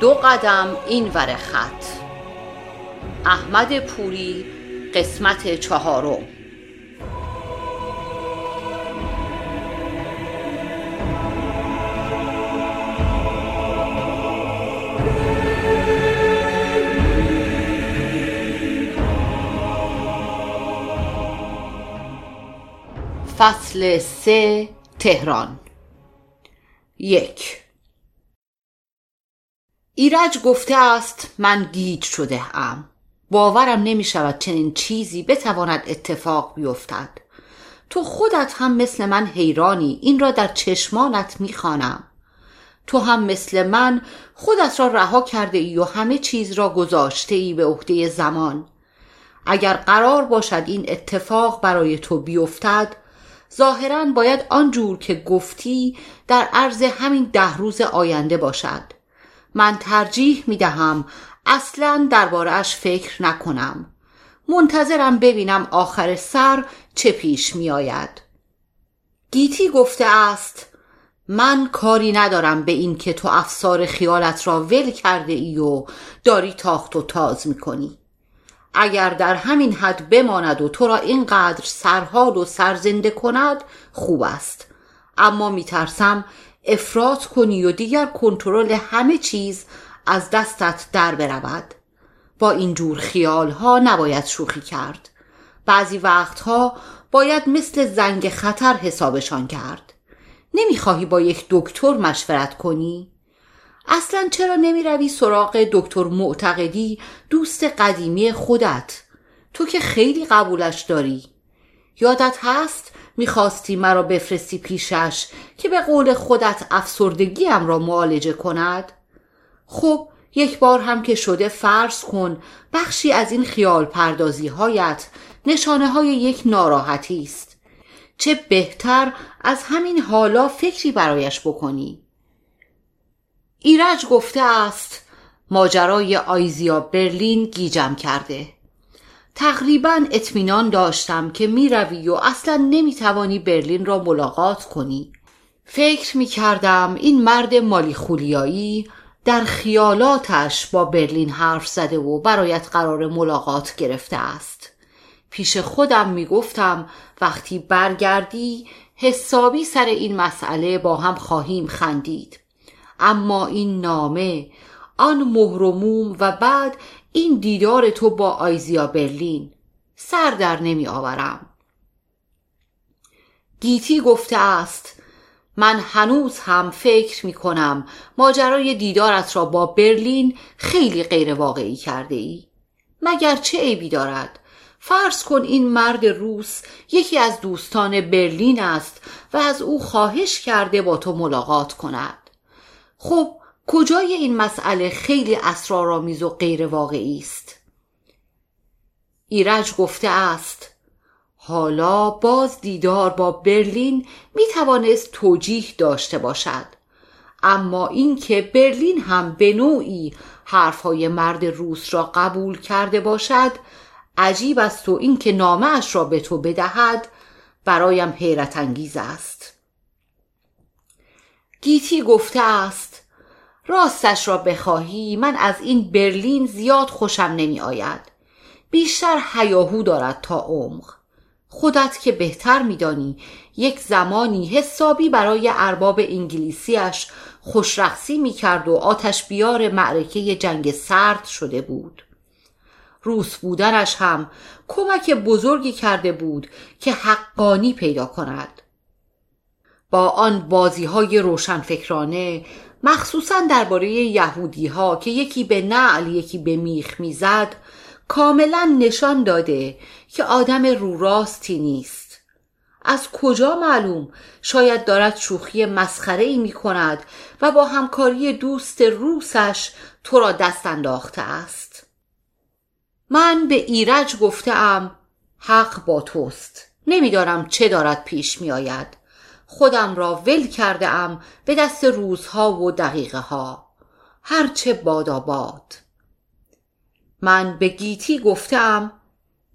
دو قدم اینور خط. احمد پوری، قسمت 4. فصل 3، تهران. 1. ایرج گفته است من گیج شده ام. باورم نمی شود چنین چیزی بتواند اتفاق بیفتد. تو خودت هم مثل من حیرانی، این را در چشمانت می خوانم. تو هم مثل من خودت را رها کرده ای و همه چیز را گذاشته ای به عهده زمان. اگر قرار باشد این اتفاق برای تو بیفتد، ظاهراً باید آنجور که گفتی در عرض همین 10 روز آینده باشد. من ترجیح می دهم اصلاً درباره اش فکر نکنم. منتظرم ببینم آخر سر چه پیش می آید. گیتی گفته است من کاری ندارم به این که تو افسار خیالت را ول کرده ای و داری تاخت و تاز می کنی. اگر در همین حد بماند و تو را اینقدر سرحال و سرزنده کند خوب است، اما میترسم افراط کنی و دیگر کنترل همه چیز از دستت در برود. با این جور خیال ها نباید شوخی کرد. بعضی وقتها باید مثل زنگ خطر حسابشان کرد. نمیخواهی با یک دکتر مشورت کنی؟ اصلا چرا نمی روی سراغ دکتر معتقدی، دوست قدیمی خودت؟ تو که خیلی قبولش داری. یادت هست میخواستی مرا بفرستی پیشش که به قول خودت افسردگیم را معالجه کند؟ خب یک بار هم که شده فرض کن بخشی از این خیال پردازی هایت نشانه های یک ناراحتی است. چه بهتر از همین حالا فکری برایش بکنی. ایرج گفته است ماجرای آیزایا برلین گیجم کرده. تقریبا اطمینان داشتم که می روی و اصلا نمی توانی برلین را ملاقات کنی. فکر می کردم این مرد مالی خولیایی در خیالاتش با برلین حرف زده و برایت قرار ملاقات گرفته است. پیش خودم می گفتم وقتی برگردی حسابی سر این مسئله با هم خواهیم خندید. اما این نامه، آن مهر و موم و بعد این دیدار تو با آیزایا برلین، سر در نمی آورم. گیتی گفته است من هنوز هم فکر می کنم ماجرای دیدارت را با برلین خیلی غیر واقعی کرده ای. مگر چه عیبی دارد؟ فرض کن این مرد روس یکی از دوستان برلین است و از او خواهش کرده با تو ملاقات کند. خب کجای این مسئله خیلی اسرارآمیز و غیر واقعی است؟ ایرج گفته است حالا باز دیدار با برلین میتوانست توجیه داشته باشد، اما اینکه برلین هم به نوعی حرفهای مرد روس را قبول کرده باشد عجیب است و اینکه نامه اش را به تو بدهد برایم حیرت انگیز است. گیتی گفته است راستش را بخواهی من از این برلین زیاد خوشم نمی آید. بیشتر هیاهو دارد تا عمق. خودت که بهتر می دانی یک زمانی حسابی برای ارباب انگلیسیش خوشرقصی می کرد و آتش بیار معرکه جنگ سرد شده بود. روس بودنش هم کمک بزرگی کرده بود که حقانی پیدا کند. با آن بازی‌های روشنفکرانه، مخصوصاً درباره یهودی‌ها که یکی به نعل یکی به میخ میزد، کاملاً نشان داده که آدم رو راستی نیست. از کجا معلوم؟ شاید دارد شوخی مسخره‌ای می‌کند و با همکاری دوست روسش تو را دست انداخته است. من به ایرج گفتم حق با توست. نمی‌دانم چه دارد پیش می‌آید. خودم را ول کرده ام به دست روزها و دقیقه ها. هرچه باداباد. من به گیتی گفتم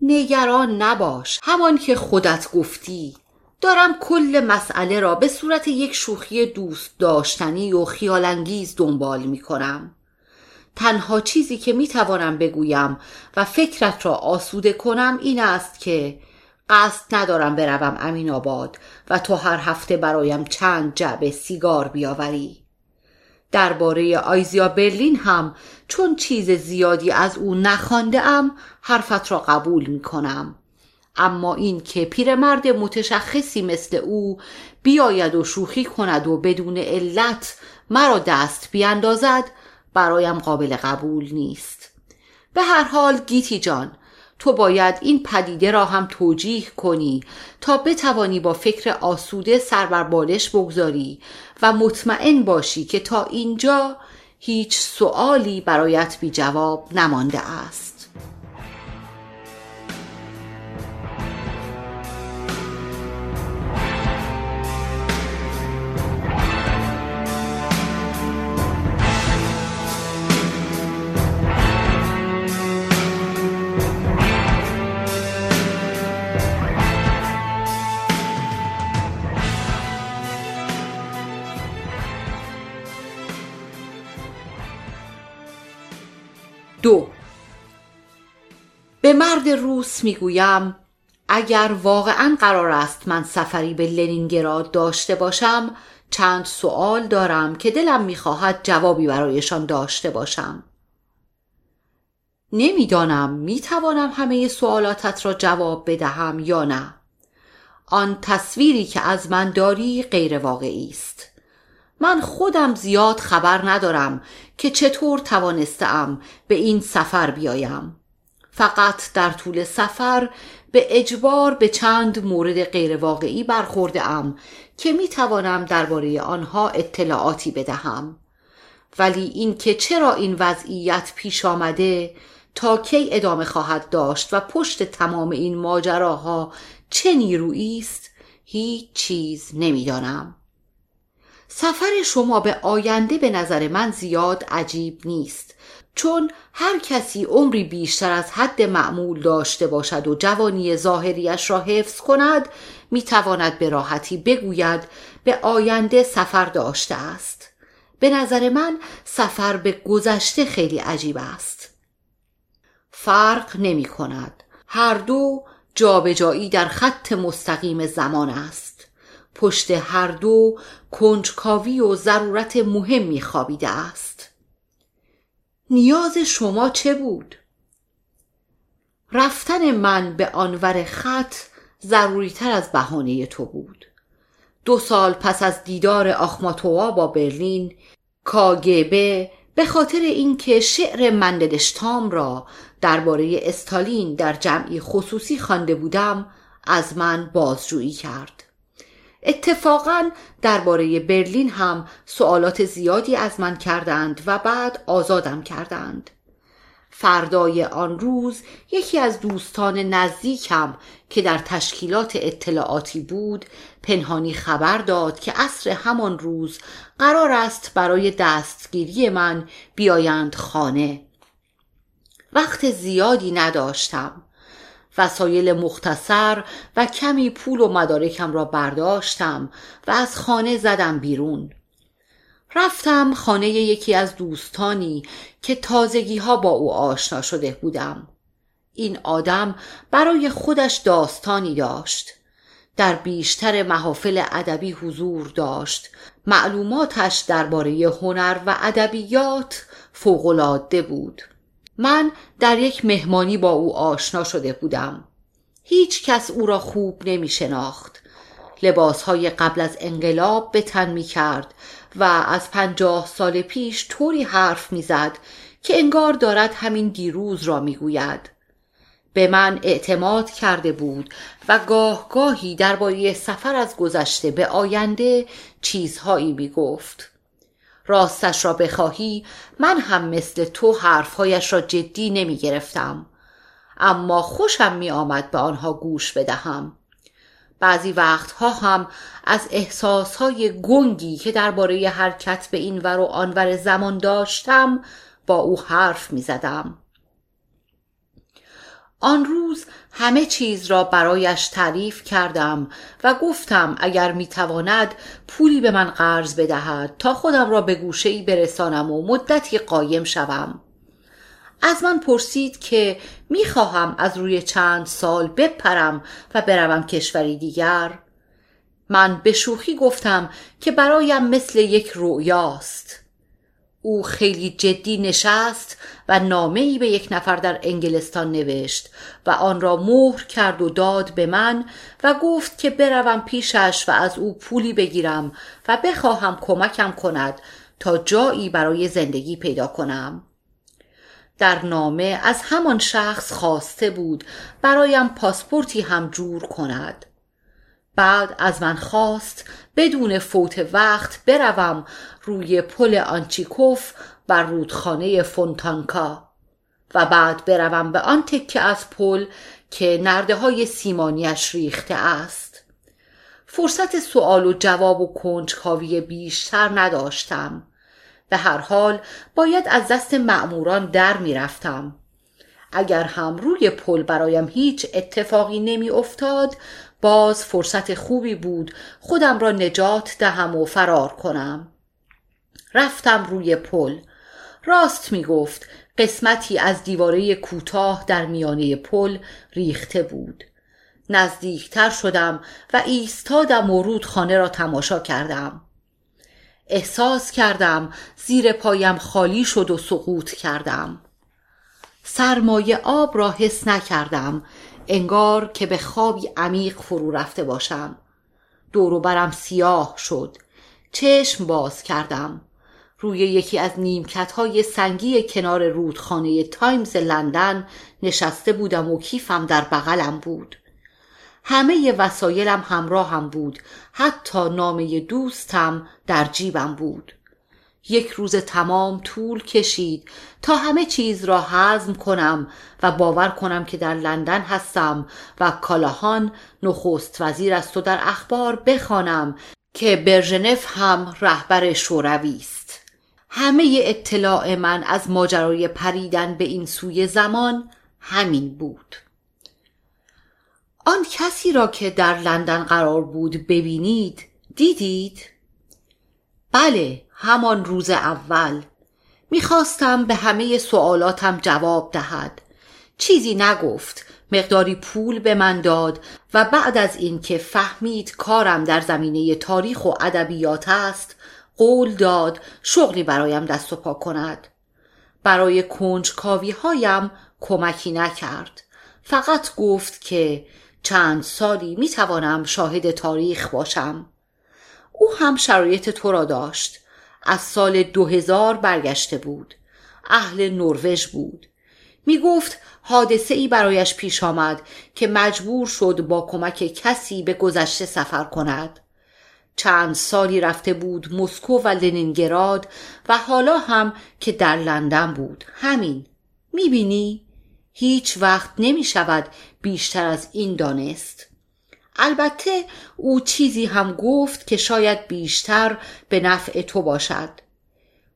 نگران نباش، همان که خودت گفتی. دارم کل مسئله را به صورت یک شوخی دوست داشتنی و خیالانگیز دنبال می کنم. تنها چیزی که می توانم بگویم و فکرت را آسوده کنم این است که قصد ندارم بروم امین آباد و تو هر هفته برایم چند جعبه سیگار بیاوری. درباره آیزایا برلین هم چون چیز زیادی از او نخوانده‌ام حرفت را قبول می کنم. اما این که پیرمرد متشخصی مثل او بیاید و شوخی کند و بدون علت مرا دست بیاندازد برایم قابل قبول نیست. به هر حال گیتی جان، تو باید این پدیده را هم توجیه کنی تا بتوانی با فکر آسوده سر بر بالش بگذاری و مطمئن باشی که تا اینجا هیچ سؤالی برایت بی جواب نمانده است. دو، به مرد روس میگویم اگر واقعا قرار است من سفری به لنینگراد داشته باشم چند سوال دارم که دلم میخواهد جوابی برایشان داشته باشم. نمیدانم میتوانم همه سوالاتت را جواب بدهم یا نه. آن تصویری که از من داری غیر واقعی است. من خودم زیاد خبر ندارم که چطور توانستم به این سفر بیایم. فقط در طول سفر به اجبار به چند مورد غیرواقعی برخورده‌ام که می توانم درباره آنها اطلاعاتی بدهم. ولی این که چرا این وضعیت پیش آمده، تا کی ادامه خواهد داشت و پشت تمام این ماجراها چه نیرویی است، هیچ چیز نمیدانم. سفر شما به آینده به نظر من زیاد عجیب نیست، چون هر کسی عمری بیشتر از حد معمول داشته باشد و جوانی ظاهریش را حفظ کند میتواند به راحتی بگوید به آینده سفر داشته است. به نظر من سفر به گذشته خیلی عجیب است. فرق نمی کند. هر دو جابجایی در خط مستقیم زمان است. پشت هر دو کنجکاوی و ضرورت مهمی خوابیده است. نیاز شما چه بود؟ رفتن من به آنور خط ضروری تر از بهانه تو بود. 2 سال پس از دیدار آخماتووا با برلین، کا.گ.ب. به خاطر اینکه شعر مندلشتام را درباره استالین در جمعی خصوصی خوانده بودم از من بازجویی کرد. اتفاقاً درباره برلین هم سوالات زیادی از من کردند و بعد آزادم کردند. فردای آن روز یکی از دوستان نزدیکم که در تشکیلات اطلاعاتی بود پنهانی خبر داد که عصر همان روز قرار است برای دستگیری من بیایند خانه. وقت زیادی نداشتم. وسایل مختصر و کمی پول و مدارکم را برداشتم و از خانه زدم بیرون. رفتم خانه یکی از دوستانی که تازگی‌ها با او آشنا شده بودم. این آدم برای خودش داستانی داشت. در بیشتر محافل ادبی حضور داشت. معلوماتش درباره هنر و ادبیات فوق‌العاده بود. من در یک مهمانی با او آشنا شده بودم. هیچ کس او را خوب نمی شناخت. لباسهای قبل از انقلاب به تن می کرد و از 50 سال پیش طوری حرف می زد که انگار دارد همین دیروز را می گوید. به من اعتماد کرده بود و گاه گاهی درباره سفر از گذشته به آینده چیزهایی می گفت. راستش را بخواهی من هم مثل تو حرفهایش را جدی نمی گرفتم، اما خوشم می آمد به آنها گوش بدهم. بعضی وقتها هم از احساسهای گنگی که درباره حرکت به این ور و آنور زمان داشتم با او حرف می زدم. آن روز همه چیز را برایش تعریف کردم و گفتم اگر میتواند پولی به من قرض بدهد تا خودم را به گوشه‌ای برسانم و مدتی قایم شوم. از من پرسید که میخواهم از روی چند سال بپرم و بروم کشوری دیگر. من به شوخی گفتم که برایم مثل یک رویاست. او خیلی جدی نشست و نامه‌ای به یک نفر در انگلستان نوشت و آن را مهر کرد و داد به من و گفت که بروم پیشش و از او پولی بگیرم و بخواهم کمکم کند تا جایی برای زندگی پیدا کنم. در نامه از همان شخص خواسته بود برایم پاسپورتی هم جور کند. بعد از من خواست بدون فوت وقت بروم روی پل آنچیکوف و رودخانه فونتانکا و بعد بروم به آن تکه از پل که نرده‌های سیمانیش ریخته است. فرصت سوال و جواب و کنجکاوی بیشتر نداشتم. به هر حال باید از دست مأموران در می‌رفتم. اگر هم روی پل برایم هیچ اتفاقی نمی‌افتاد، باز فرصت خوبی بود خودم را نجات دهم و فرار کنم. رفتم روی پل. راست می گفت، قسمتی از دیواره کوتاه در میانه پل ریخته بود. نزدیکتر شدم و ایستادم و رودخانه را تماشا کردم. احساس کردم زیر پایم خالی شد و سقوط کردم. سرمایه آب را حس نکردم، انگار که به خوابی عمیق فرو رفته باشم. دور و برم سیاه شد. چشم باز کردم. روی یکی از نیمکت‌های سنگی کنار رودخانه تایمز لندن نشسته بودم و کیفم در بغلم بود. همه وسایلم همراهم بود، حتی نامه دوستم در جیبم بود. یک روز تمام طول کشید تا همه چیز را هضم کنم و باور کنم که در لندن هستم و کالاهان نخست وزیر است و در اخبار بخوانم که برژنف هم رهبر شوروی است. همه اطلاع من از ماجرای پریدن به این سوی زمان همین بود. آن کسی را که در لندن قرار بود ببینید دیدید؟ بله، همان روز اول. میخواستم به همه سوالاتم جواب دهد. چیزی نگفت، مقداری پول به من داد و بعد از این که فهمید کارم در زمینه تاریخ و ادبیات است، قول داد شغلی برایم دست و پا کند. برای کنجکاوی هایم کمکی نکرد. فقط گفت که چند سالی میتوانم شاهد تاریخ باشم. او هم شرایط تو را داشت. از سال 2000 برگشته بود. اهل نروژ بود. می گفت حادثه ای برایش پیش آمد که مجبور شد با کمک کسی به گذشته سفر کند. چند سالی رفته بود مسکو و لنینگراد و حالا هم که در لندن بود. همین. می بینی؟ هیچ وقت نمی شود بیشتر از این دانست. البته او چیزی هم گفت که شاید بیشتر به نفع تو باشد.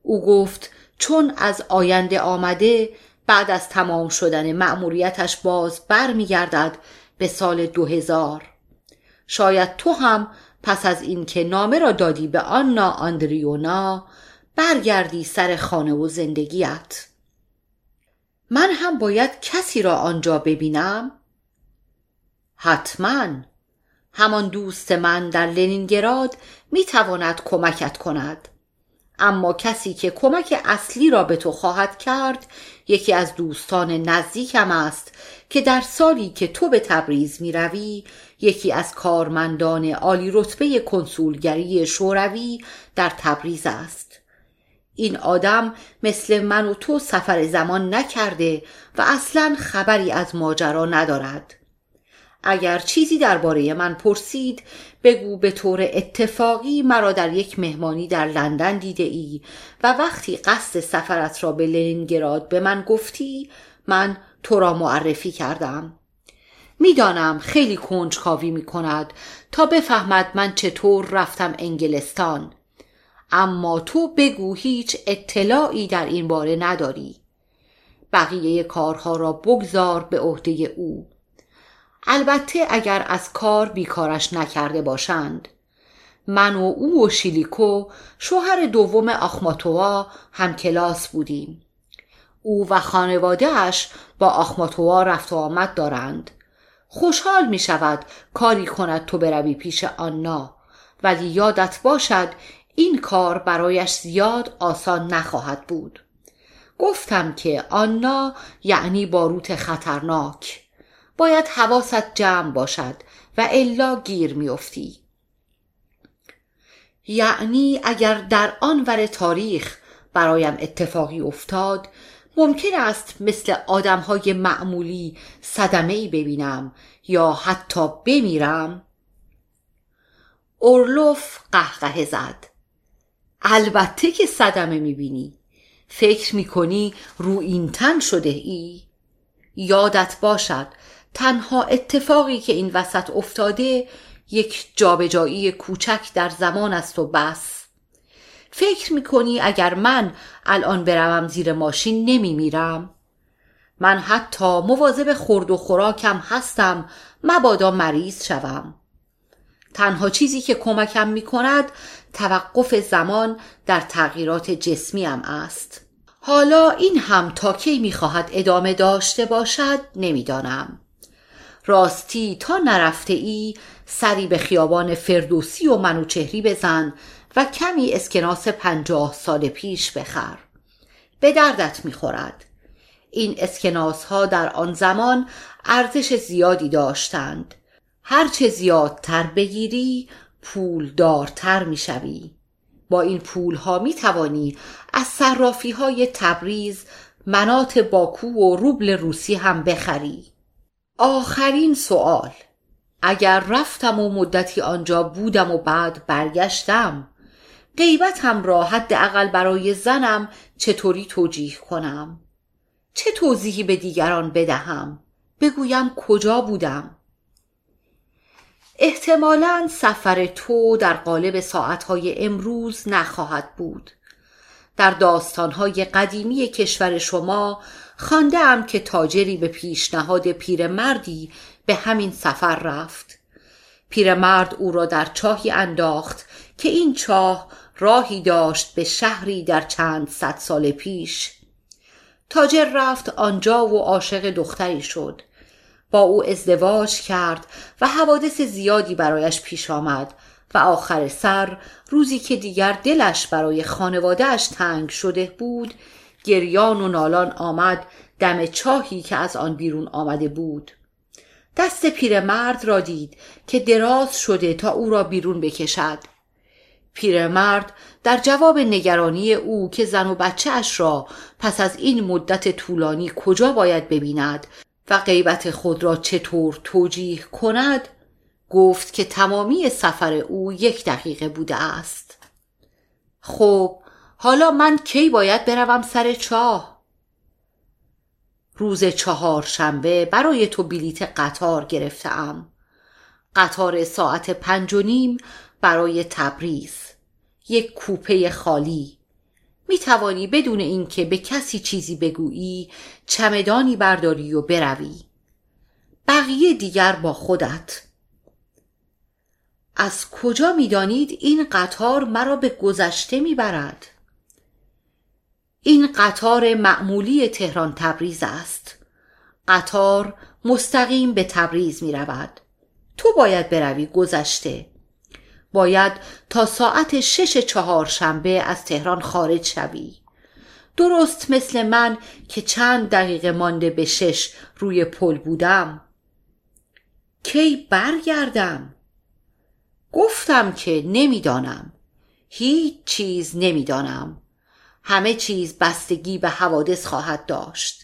او گفت چون از آینده آمده، بعد از تمام شدن مأموریتش باز بر می گردد به سال 2000. شاید تو هم پس از این که نامه را دادی به آنا آندریونا برگردی سر خانه و زندگیت. من هم باید کسی را آنجا ببینم؟ حتماً. همان دوست من در لنینگراد میتواند کمکت کند. اما کسی که کمک اصلی را به تو خواهد کرد یکی از دوستان نزدیکم است که در سالی که تو به تبریز میروی یکی از کارمندان عالی رتبه کنسولگری شوروی در تبریز است. این آدم مثل من و تو سفر زمان نکرده و اصلاً خبری از ماجرا ندارد. اگر چیزی درباره من پرسید، بگو به طور اتفاقی مرا در یک مهمانی در لندن دیده ای و وقتی قصد سفرت را به لنینگراد به من گفتی، من تو را معرفی کردم. میدانم خیلی کنجکاوی می کند تا بفهمد من چطور رفتم انگلستان، اما تو بگو هیچ اطلاعی در این باره نداری. بقیه کارها را بگذار به عهده او. البته اگر از کار بیکارش نکرده باشند. من و او و شیلیکو شوهر دوم آخماتووا هم کلاس بودیم. او و خانوادهش با آخماتووا رفت و آمد دارند. خوشحال می شود کاری کند تو بروی پیش آنا، ولی یادت باشد این کار برایش زیاد آسان نخواهد بود. گفتم که آنا یعنی باروت خطرناک، باید حواست جمع باشد و الا گیر می افتی. یعنی اگر در آن ور تاریخ برایم اتفاقی افتاد، ممکن است مثل آدم‌های معمولی صدمه‌ای ببینم یا حتی بمیرم؟ اورلوف قهقه زد. البته که صدمه می‌بینی. فکر می‌کنی رو این تن شده ای؟ یادت باشد تنها اتفاقی که این وسط افتاده یک جابجایی کوچک در زمان است و بس. فکر میکنی اگر من الان بروم زیر ماشین نمیمیرم؟ من حتی مواظب خورد و خوراکم هستم، مبادا مریض شوم. تنها چیزی که کمکم میکند توقف زمان در تغییرات جسمیم است. حالا این هم تا کی میخواهد ادامه داشته باشد نمیدانم. راستی تا نرفته ای سری به خیابان فردوسی و منوچهری بزن و کمی اسکناس 50 سال پیش بخر. به دردت میخورد. این اسکناس ها در آن زمان ارزش زیادی داشتند. هرچه زیادتر بگیری پول دارتر میشوی. با این پول ها میتوانی از صرافی های تبریز منات باکو و روبل روسی هم بخری. آخرین سوال، اگر رفتم و مدتی آنجا بودم و بعد برگشتم، غیبتم را حداقل برای زنم چطوری توجیه کنم؟ چه توضیحی به دیگران بدهم؟ بگویم کجا بودم؟ احتمالاً سفر تو در قالب ساعتهای امروز نخواهد بود. در داستانهای قدیمی کشور شما خوانده‌ام که تاجری به پیشنهاد پیرمردی به همین سفر رفت. پیرمرد او را در چاهی انداخت که این چاه راهی داشت به شهری در چند صد سال پیش. تاجر رفت آنجا و عاشق دختری شد. با او ازدواج کرد و حوادث زیادی برایش پیش آمد و آخر سر روزی که دیگر دلش برای خانوادهش تنگ شده بود، گریان و نالان آمد دم چاهی که از آن بیرون آمده بود. دست پیرمرد را دید که دراز شده تا او را بیرون بکشد. پیرمرد در جواب نگرانی او که زن و بچه اش را پس از این مدت طولانی کجا باید ببیند و غیبت خود را چطور توجیه کند، گفت که تمامی سفر او 1 دقیقه بوده است. خب حالا من کی باید بروم سر چاه؟ روز 4 شنبه برای تو بلیت قطار گرفتم. قطار ساعت 5:30 برای تبریز. 1 کوپه خالی. می توانی بدون اینکه به کسی چیزی بگویی چمدانی برداری و بروی. بقیه دیگر با خودت. از کجا می دانید این قطار مرا به گذشته می برد؟ این قطار معمولی تهران تبریز است. قطار مستقیم به تبریز می رود. تو باید بروی گذشته. باید تا ساعت 6 چهارشنبه از تهران خارج شوی. درست مثل من که چند دقیقه مانده به 6 روی پل بودم. کی برگردم؟ گفتم که نمیدانم. هیچ چیز نمیدانم. همه چیز بستگی به حوادث خواهد داشت.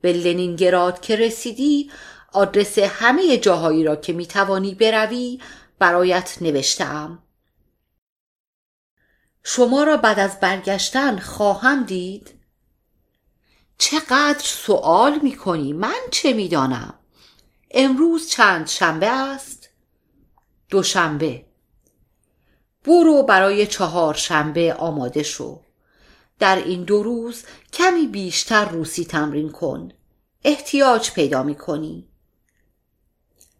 به لنینگراد که رسیدی آدرس همه جاهایی را که میتوانی بروی برایت نوشتم. شما را بعد از برگشتن خواهم دید. چقدر سوال میکنی؟ من چه میدانم؟ امروز چند شنبه است؟ 2 شنبه. برو برای 4 شنبه آماده شو. در این 2 روز کمی بیشتر روسی تمرین کن. احتیاج پیدا می کنی.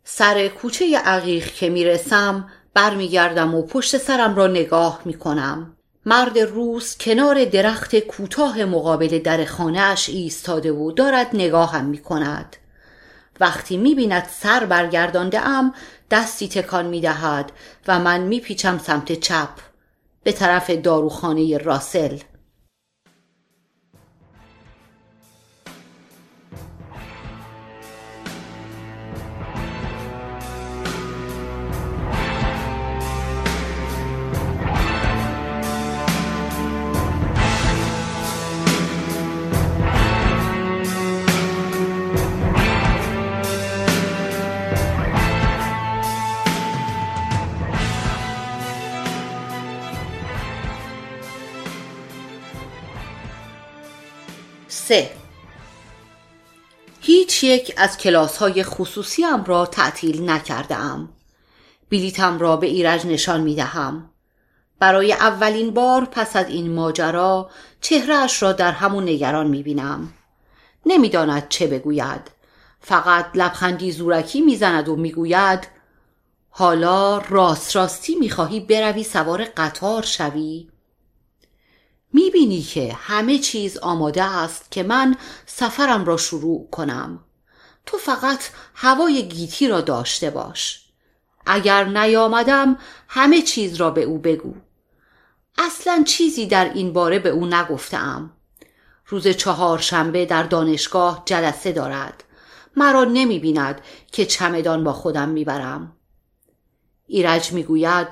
سر کوچه عقیق که می رسم برمی گردم و پشت سرم را نگاه می کنم. مرد روس کنار درخت کوتاه مقابل در خانه اش ایستاده و دارد نگاهم می کند. وقتی می بیند سر برگردانده ام دستی تکان می دهد و من می پیچم سمت چپ به طرف داروخانه راسل. هیچ یک از کلاس‌های خصوصی‌ام را تعطیل نکرده‌ام. بلیطم را به ایرج نشان می‌دهم. برای اولین بار پس از این ماجرا چهره‌اش را در هم نگران می‌بینم. نمی‌داند چه بگوید. فقط لبخندی زورکی می‌زند و می‌گوید حالا راست راستی می‌خواهی بروی سوار قطار شوی؟ میبینی که همه چیز آماده است که من سفرم را شروع کنم. تو فقط هوای گیتی را داشته باش. اگر نیامدم همه چیز را به او بگو. اصلا چیزی در این باره به او نگفتم. روز 4 شنبه در دانشگاه جلسه دارد. مرا نمیبیند که چمدان با خودم میبرم. ایرج میگوید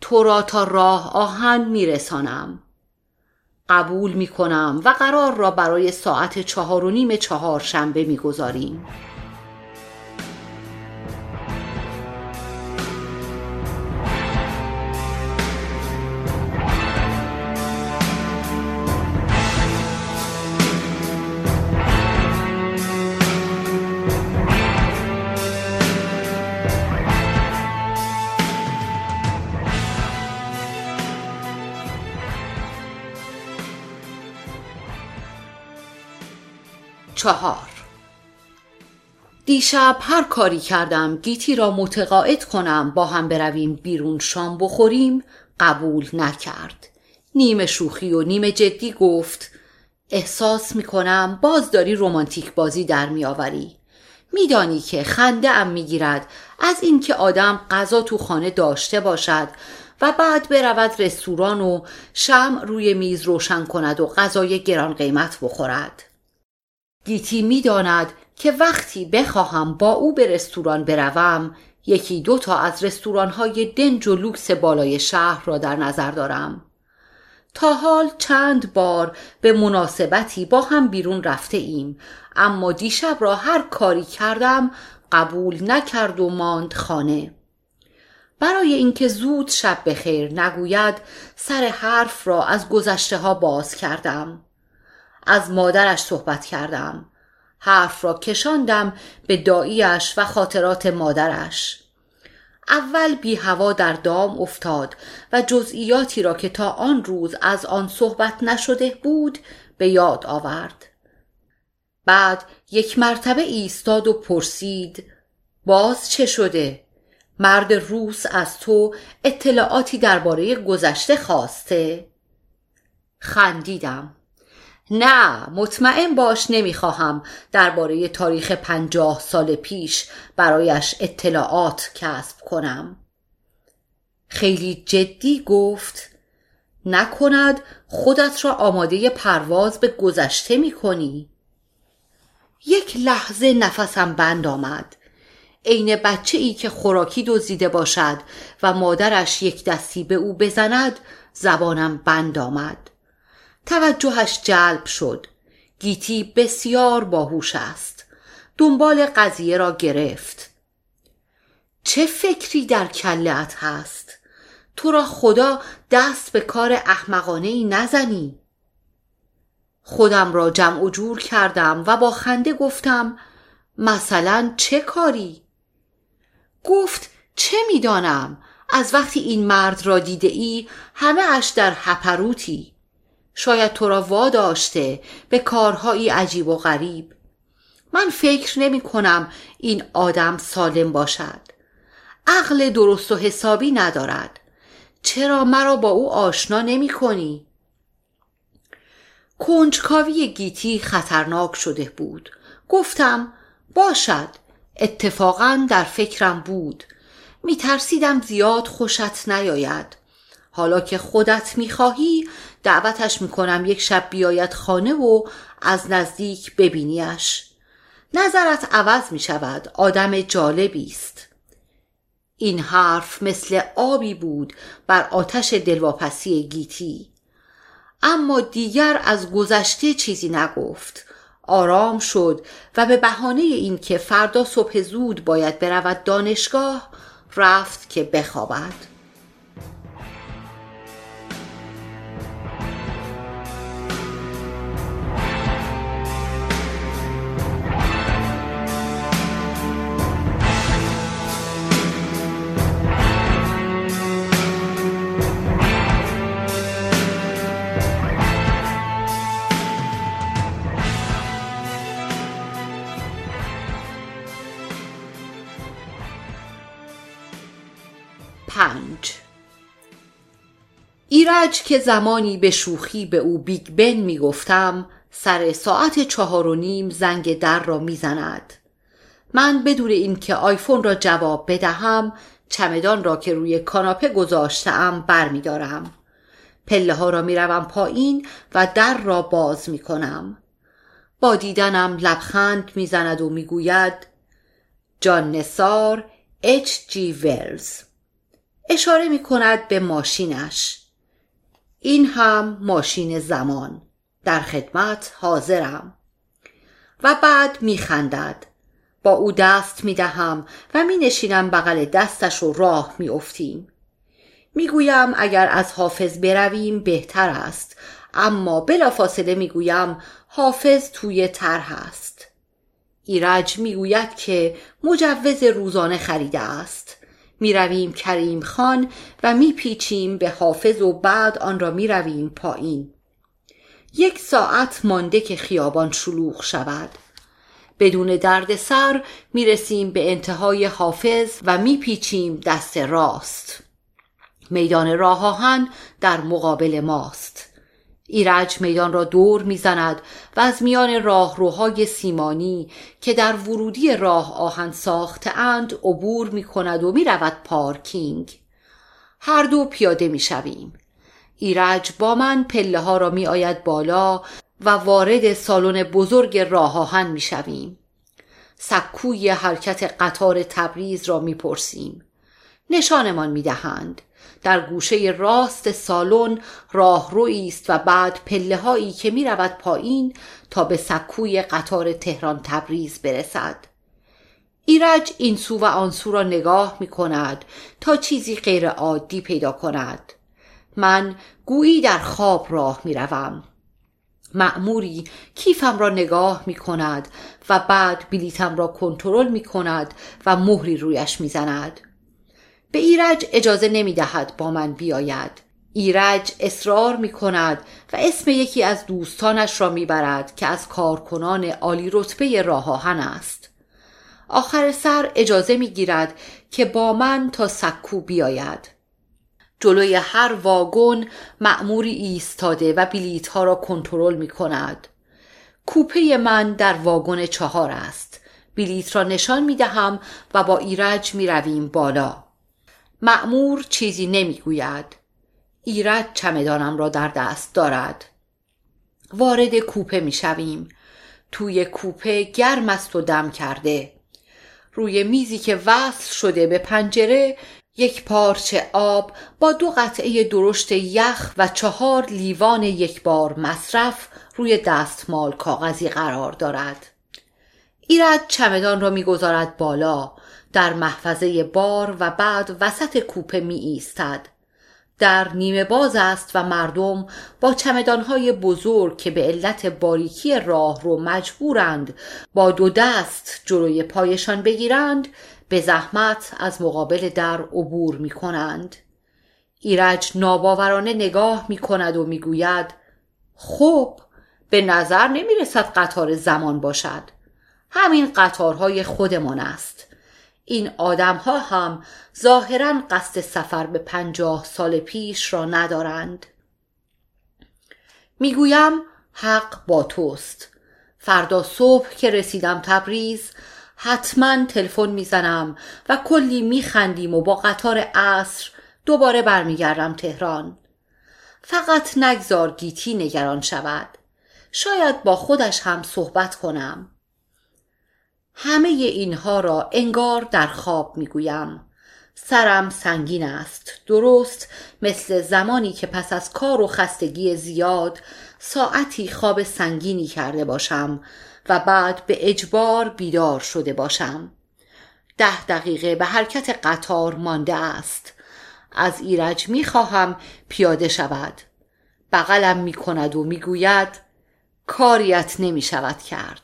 تو را تا راه آهن میرسانم. قبول می کنم و قرار را برای ساعت 4:30 4 شنبه می گذاریم. دیشب هر کاری کردم گیتی را متقاعد کنم با هم برویم بیرون شام بخوریم، قبول نکرد. نیمه شوخی و نیمه جدی گفت احساس میکنم باز داری رمانتیک بازی در میآوری. میدانی که خنده ام میگیرد از اینکه آدم غذا تو خانه داشته باشد و بعد برود رستوران و شمع روی میز روشن کند و غذای گران قیمت بخورد. گیتی میداند که وقتی بخواهم با او به رستوران بروم 1-2 تا از رستوران‌های دنج و لوکس بالای شهر را در نظر دارم. تا حال چند بار به مناسبتی با هم بیرون رفته ایم، اما دیشب را هر کاری کردم قبول نکرد و ماند خانه. برای اینکه زود شب بخیر نگوید سر حرف را از گذشته‌ها باز کردم. از مادرش صحبت کردم. حرف را کشاندم به دایی‌اش و خاطرات مادرش. اول بی هوا در دام افتاد و جزئیاتی را که تا آن روز از آن صحبت نشده بود به یاد آورد. بعد 1 مرتبه ایستاد و پرسید باز چه شده؟ مرد روس از تو اطلاعاتی درباره گذشته خواسته؟ خندیدم. نه، مطمئن باش نمیخواهم درباره تاریخ 50 سال پیش برایش اطلاعات کسب کنم. خیلی جدی گفت نکند خودت را آماده پرواز به گذشته میکنی. 1 لحظه نفسم بند آمد. عین بچه‌ای که خوراکی دزدیده باشد و مادرش 1 دستی به او بزند زبانم بند آمد. توجهش جلب شد. گیتی بسیار باهوش است. دنبال قضیه را گرفت. چه فکری در کله‌ات هست؟ تو را خدا دست به کار احمقانه‌ای نزنی. خودم را جمع و جور کردم و با خنده گفتم مثلا چه کاری؟ گفت چه میدانم؟ از وقتی این مرد را دیده ای همه اش در هپروتی. شاید تو را واداشته به کارهایی عجیب و غریب. من فکر نمی کنم این آدم سالم باشد. عقل درست و حسابی ندارد. چرا مرا با او آشنا نمی کنی؟ کنجکاوی گیتی خطرناک شده بود. گفتم باشد. اتفاقاً در فکرم بود. می ترسیدم زیاد خوشت نیاید. حالا که خودت می خواهی دعوتش می کنم یک شب بیاید خانه و از نزدیک ببینیش. نظرت عوض می شود. آدم جالبی است. این حرف مثل آبی بود بر آتش دلواپسی گیتی. اما دیگر از گذشته چیزی نگفت. آرام شد و به بهانه این که فردا صبح زود باید برود دانشگاه رفت که بخوابد. ایرج که زمانی به شوخی به او بیگ بن می گفتم سر ساعت 4:30 زنگ در را می زند. من بدون اینکه آیفون را جواب بدهم چمدان را که روی کاناپه گذاشتم بر می دارم. پله ها را می روم پایین و در را باز می کنم. با دیدنم لبخند می زند و می گوید جان نثار H.G. Wells. اشاره می کند به ماشینش. این هم ماشین زمان. در خدمت حاضرم. و بعد می خندد. با او دست می دهم و می نشینم بغل دستش و راه می افتیم. می گویم اگر از حافظ برویم بهتر است. اما بلافاصله می گویم حافظ توی طرح است. ایرج می گوید که مجوز روزانه خریده است. می رویم کریم خان و می پیچیم به حافظ و بعد آن را می رویم پایین. 1 ساعت مانده که خیابان شلوغ شود. بدون دردسر می رسیم به انتهای حافظ و می پیچیم دست راست. میدان راه آهن در مقابل ماست. ایرج میدان را دور می زند و از میان راهروهای سیمانی که در ورودی راه آهن ساخته‌اند عبور می کند و می رود پارکینگ. هر دو پیاده می شویم. ایرج با من پله ها را می آید بالا و وارد سالن بزرگ راه آهن می شویم. سکوی حرکت قطار تبریز را می پرسیم. نشانمان می دهند. در گوشه راست سالن راهرویی است و بعد پله‌هایی که می رود پایین تا به سکوی قطار تهران تبریز برسد. ایرج این سو و آن سو را نگاه می کند تا چیزی غیر عادی پیدا کند. من گویی در خواب راه می روم. مأموری کیفم را نگاه می کند و بعد بلیتم را کنترل می کند و مهری رویش می زند. به ایرج اجازه نمی دهد با من بیاید. ایرج اصرار می کند و اسم یکی از دوستانش را می برد که از کارکنان عالی رتبه راه آهن است. آخر سر اجازه می گیرد که با من تا سکو بیاید. جلوی هر واگن مأموری ایستاده و بلیط ها را کنترل می کند. کوپه من در واگن 4 است. بلیط را نشان می دهم و با ایرج می رویم بالا. مأمور چیزی نمیگوید. ایرج چمدانم را در دست دارد. وارد کوپه میشویم. توی کوپه گرم است و دم کرده. روی میزی که وصل شده به پنجره یک پارچه آب با 2 قطعه درشت یخ و 4 لیوان یک بار مصرف روی دستمال کاغذی قرار دارد. ایرج چمدان را میگذارد بالا. در محفظه بار و بعد وسط کوپه می ایستد. در نیمه باز است و مردم با چمدانهای بزرگ که به علت باریکی راه رو مجبورند با 2 دست جلوی پایشان بگیرند به زحمت از مقابل در عبور می کنند. ایرج ناباورانه نگاه می کند و می گوید خب به نظر نمی رسد قطار زمان باشد. همین قطارهای خودمان است. این آدمها هم ظاهراً قصد سفر به 50 سال پیش را ندارند. میگویم حق با توست. فردا صبح که رسیدم تبریز حتما تلفن میزنم و کلی میخندیم و با قطار عصر دوباره برمیگردم تهران. فقط نگذار گیتی نگران شود. شاید با خودش هم صحبت کنم. همه اینها را انگار در خواب میگویم. سرم سنگین است، درست مثل زمانی که پس از کار و خستگی زیاد ساعتی خواب سنگینی کرده باشم و بعد به اجبار بیدار شده باشم. 10 دقیقه به حرکت قطار مانده است. از ایرج میخواهم پیاده شود. بغلم میکند و میگوید کاریت نمیشود کرد،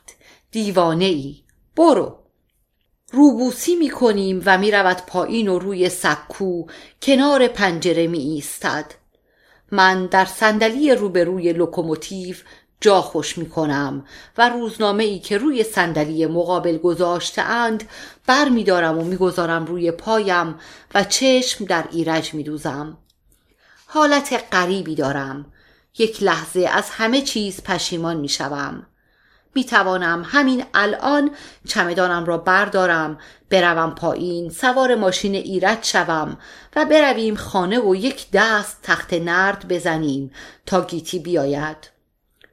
دیوانه ای، برو. روبوسی می کنیم و می رود پایین و روی سکو کنار پنجره می ایستد. من در صندلی روبروی لوکوموتیو جا خوش می کنم و روزنامه ای که روی صندلی مقابل گذاشته اند بر می دارم و می گذارم روی پایم و چشم در ایرج می دوزم. حالت غریبی دارم. یک لحظه از همه چیز پشیمان می شوم. می توانم همین الان چمدانم را بردارم، بروم پایین، سوار ماشین ایرج شوم و برویم خانه و یک دست تخت نرد بزنیم تا گیتی بیاید.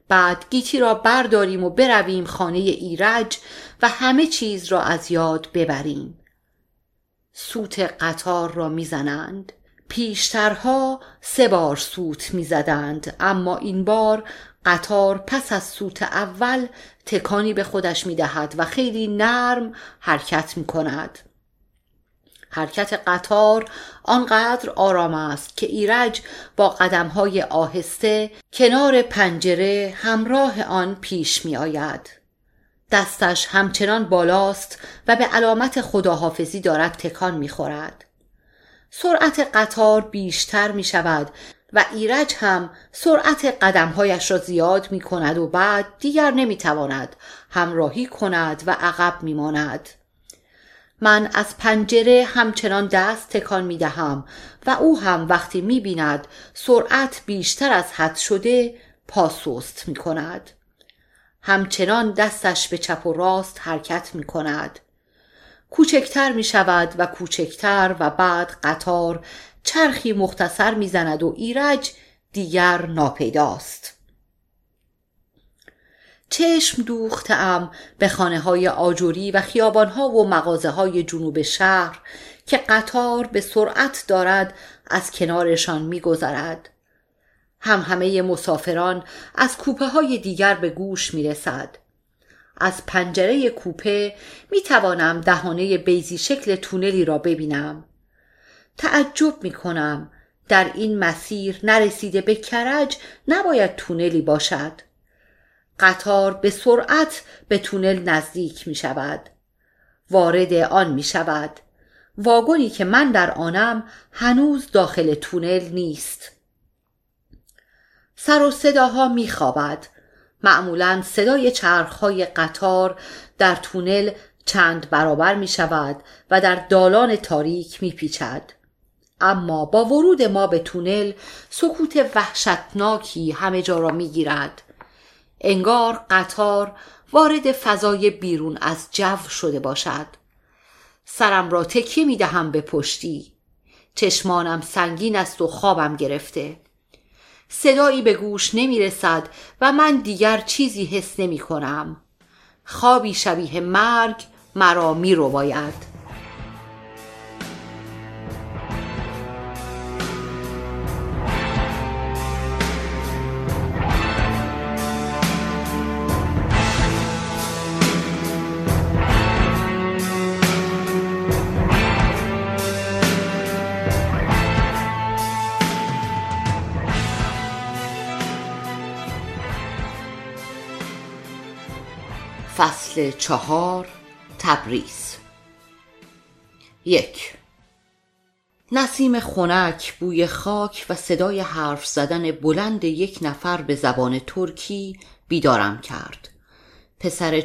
بعد گیتی را برداریم و برویم خانه ایرج و همه چیز را از یاد ببریم. سوت قطار را می زنند. پیشترها 3 بار سوت می زدند، اما این بار قطار پس از سوت اول تکانی به خودش می دهد و خیلی نرم حرکت می کند. حرکت قطار آنقدر آرام است که ایرج با قدمهای آهسته کنار پنجره همراه آن پیش می آید. دستش همچنان بالاست و به علامت خداحافظی دارد تکان می خورد. سرعت قطار بیشتر می شود و ایرج هم سرعت قدمهایش را زیاد می کند و بعد دیگر نمی تواند همراهی کند و عقب می ماند. من از پنجره همچنان دست تکان می دهم و او هم وقتی می بیند سرعت بیشتر از حد شده پا سست می کند. همچنان دستش به چپ و راست حرکت می کند. کوچکتر می شود و کوچکتر و بعد قطار چرخی مختصر می زند و ایرج دیگر ناپیداست. چشم دوختم به خانه های آجری و خیابان ها و مغازه های جنوب شهر که قطار به سرعت دارد از کنارشان می گذرد. همهمه مسافران از کوپه های دیگر به گوش می رسد. از پنجره کوپه می توانم دهانه بیضی شکل تونلی را ببینم. تعجب می کنم. در این مسیر نرسیده به کرج نباید تونلی باشد. قطار به سرعت به تونل نزدیک می شود. وارد آن می شود. واگونی که من در آنم هنوز داخل تونل نیست. سر و صداها می خوابد. معمولاً صدای چرخهای قطار در تونل چند برابر می شود و در دالان تاریک می پیچد. اما با ورود ما به تونل سکوت وحشتناکی همه جا را می گیرد. انگار قطار وارد فضای بیرون از جو شده باشد. سرم را تکیه می دهم به پشتی. چشمانم سنگین است و خوابم گرفته. صدایی به گوش نمی رسد و من دیگر چیزی حس نمی کنم. خوابی شبیه مرگ مرا می رو باید. فصل 4 تبریز 1 نسیم خنک، بوی خاک و صدای حرف زدن بلند یک نفر به زبان ترکی بیدارم کرد. پسر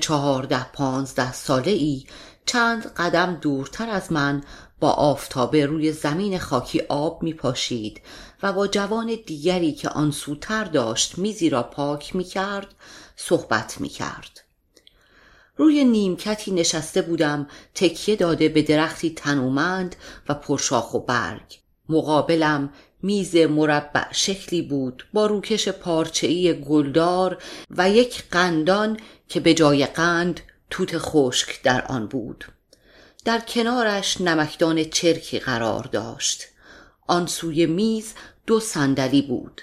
14-15 ساله ای چند قدم دورتر از من با آفتابه روی زمین خاکی آب می پاشید و با جوان دیگری که آن سوتر داشت میزی را پاک می کرد صحبت می کرد. روی نیمکتی نشسته بودم تکیه داده به درختی تنومند و پرشاخ و برگ. مقابلم میز مربع شکلی بود با روکش پارچه‌ای گلدار و یک قندان که به جای قند توت خشک در آن بود. در کنارش نمکدان چرکی قرار داشت. آن سوی میز 2 صندلی بود.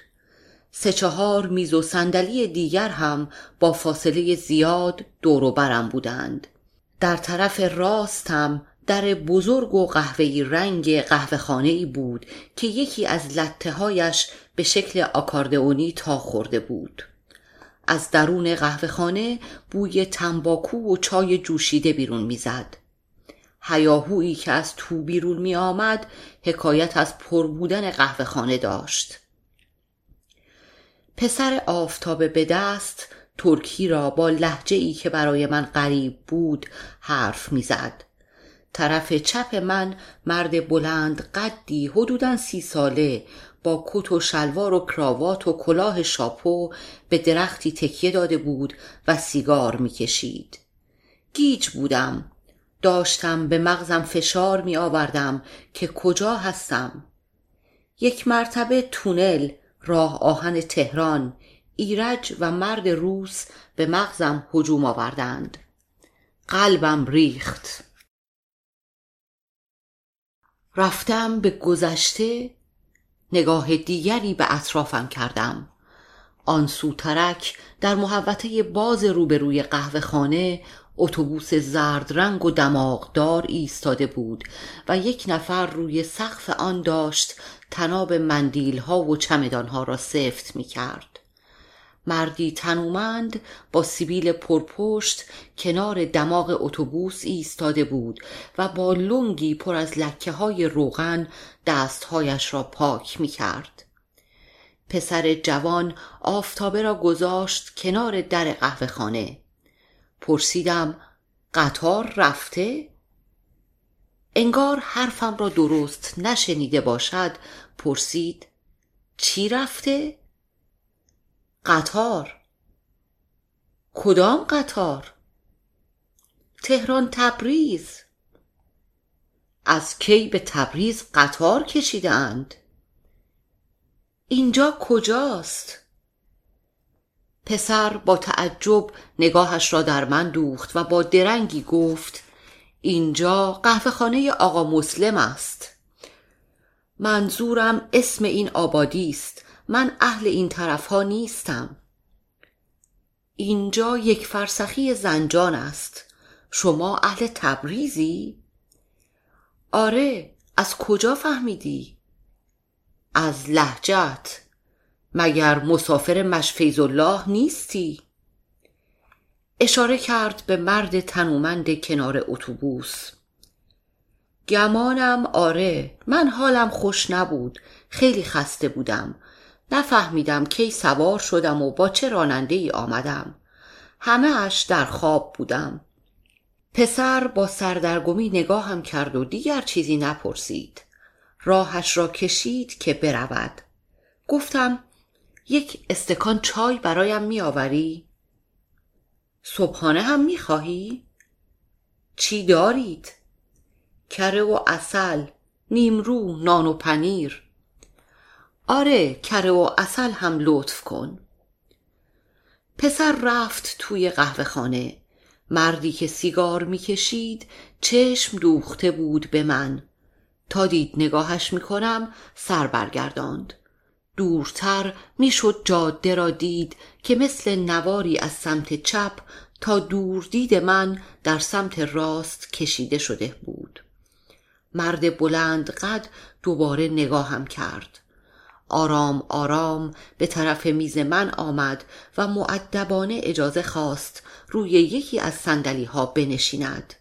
3-4 میز و صندلی دیگر هم با فاصله زیاد دور و برم بودند. در طرف راستم در بزرگ و قهوه‌ای رنگ قهوه‌خانه‌ای بود که یکی از لته‌هایش به شکل آکاردئونی تا خورده بود. از درون قهوه‌خانه بوی تنباکو و چای جوشیده بیرون می‌زد. هیاهویی که از تو بیرون می‌آمد حکایت از پر بودن قهوه‌خانه داشت. پسر آفتابه به دست ترکی را با لهجه‌ای که برای من غریب بود حرف می‌زد. طرف چپ من مرد بلند قدی حدوداً 30 ساله با کت و شلوار و کراوات و کلاه شاپو به درختی تکیه داده بود و سیگار می‌کشید. گیج بودم. داشتم به مغزم فشار می‌آوردم که کجا هستم. یک مرتبه تونل، راه آهن تهران، ایرج و مرد روس به مغزم هجوم آوردند. قلبم ریخت. رفتم به گذشته. نگاه دیگری به اطرافم کردم. آن سو ترک در محوطه باز روبروی قهوه خانه اتوبوس زرد رنگ و دماغدار ایستاده بود و یک نفر روی سقف آن داشت تناب مندیل ها و چمدان ها را سفت می کرد. مردی تنومند با سیبیل پرپشت کنار دماغ اتوبوس ایستاده بود و با لنگی پر از لکه های روغن دستهایش را پاک می کرد. پسر جوان آفتابه را گذاشت کنار در قهوه خانه. پرسیدم قطار رفته؟ انگار حرفم را درست نشنیده باشد پرسید چی رفته؟ قطار. کدام قطار؟ تهران تبریز. از کی به تبریز قطار کشیدند؟ اینجا کجاست؟ پسر با تعجب نگاهش را در من دوخت و با درنگی گفت اینجا قهوه‌خانه آقا مسلم است. منظورم اسم این آبادی است. من اهل این طرف ها نیستم. اینجا یک فرسخی زنجان است. شما اهل تبریزی؟ آره. از کجا فهمیدی؟ از لهجت. مگر مسافر مشفیض الله نیستی؟ اشاره کرد به مرد تنومند کنار اتوبوس. گمانم آره. من حالم خوش نبود. خیلی خسته بودم. نفهمیدم کی سوار شدم و با چه راننده ای آمدم. همه اش در خواب بودم. پسر با سردرگمی نگاهم کرد و دیگر چیزی نپرسید. راهش را کشید که برود. گفتم یک استکان چای برایم می آوری؟ صبحانه هم می خواهی؟ چی دارید؟ کره و عسل، نیمرو، نان و پنیر. آره، کره و عسل هم لطف کن. پسر رفت توی قهوه خانه. مردی که سیگار می کشید چشم دوخته بود به من. تا دید نگاهش می کنم سر برگرداند. دورتر میشد جاده را دید که مثل نواری از سمت چپ تا دور دید من در سمت راست کشیده شده بود. مرد بلند قد دوباره نگاهم کرد. آرام آرام به طرف میز من آمد و مؤدبانه اجازه خواست روی یکی از صندلی ها بنشیند.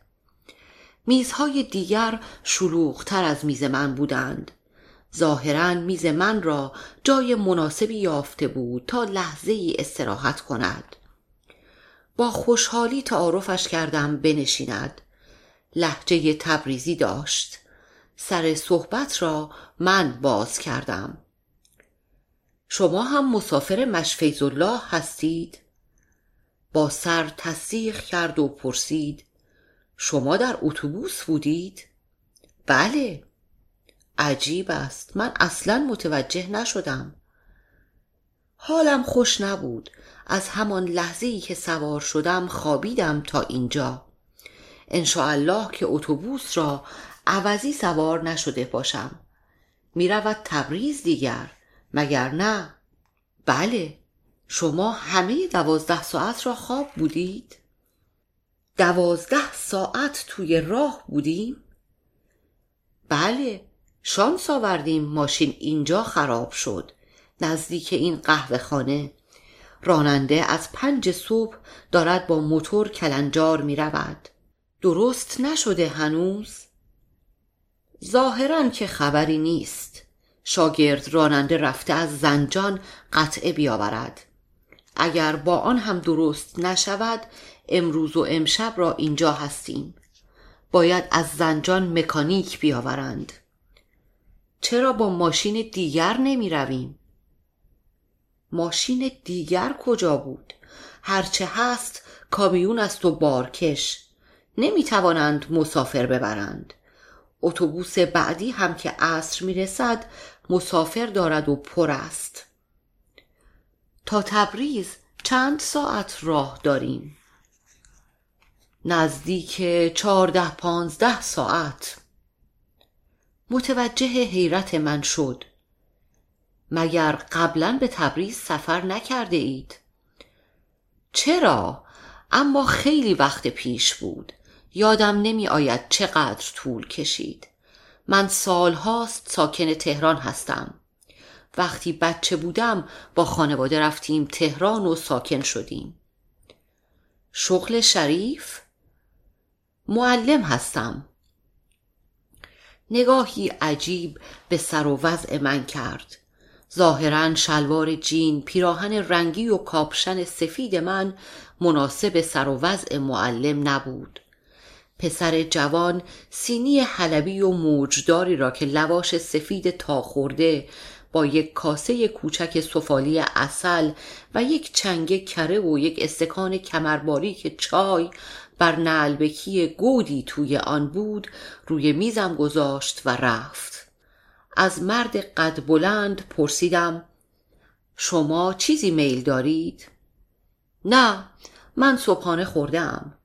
میزهای دیگر شلوغ‌تر از میز من بودند. ظاهراً میز من را جای مناسبی یافته بود تا لحظه‌ای استراحت کند. با خوشحالی تعارفش کردم بنشیند. لهجه تبریزی داشت. سر صحبت را من باز کردم. شما هم مسافر مشفیض الله هستید؟ با سر تصدیق کرد و پرسید شما در اتوبوس بودید؟ بله. عجیب است، من اصلا متوجه نشدم. حالم خوش نبود. از همان لحظه‌ای که سوار شدم خوابیدم تا اینجا. انشاءالله که اتوبوس را عوضی سوار نشده باشم. میرود تبریز دیگر، مگر نه؟ بله. شما همه 12 ساعت را خواب بودید؟ 12 ساعت توی راه بودیم؟ بله. شانس آوردیم ماشین اینجا خراب شد، نزدیک این قهوه خانه. راننده از 5 صبح دارد با موتور کلنجار می رود. درست نشده هنوز؟ ظاهراً که خبری نیست. شاگرد راننده رفته از زنجان قطعه بیاورد. اگر با آن هم درست نشود امروز و امشب را اینجا هستیم. باید از زنجان مکانیک بیاورند. چرا با ماشین دیگر نمی رویم؟ ماشین دیگر کجا بود؟ هرچه هست کامیون است و بارکش. نمی توانند مسافر ببرند. اتوبوس بعدی هم که عصر می رسد مسافر دارد و پر است. تا تبریز چند ساعت راه داریم؟ نزدیک 14-15 ساعت. متوجه حیرت من شد. مگر قبلا به تبریز سفر نکرده اید؟ چرا؟ اما خیلی وقت پیش بود. یادم نمی آید چقدر طول کشید. من سالهاست ساکن تهران هستم. وقتی بچه بودم با خانواده رفتیم تهران و ساکن شدیم. شغل شریف؟ معلم هستم. نگاهی عجیب به سر و وضع من کرد. ظاهراً شلوار جین، پیراهن رنگی و کاپشن سفید من مناسب سر و وضع معلم نبود. پسر جوان سینی حلبی و موجداری را که لواش سفید تا خورده با یک کاسه کوچک سفالی عسل و یک چنگ کره و یک استکان کمرباریک چای بر نعلبکی گودی توی آن بود روی میزم گذاشت و رفت. از مرد قد بلند پرسیدم شما چیزی میل دارید؟ نه، من صبحانه خوردم.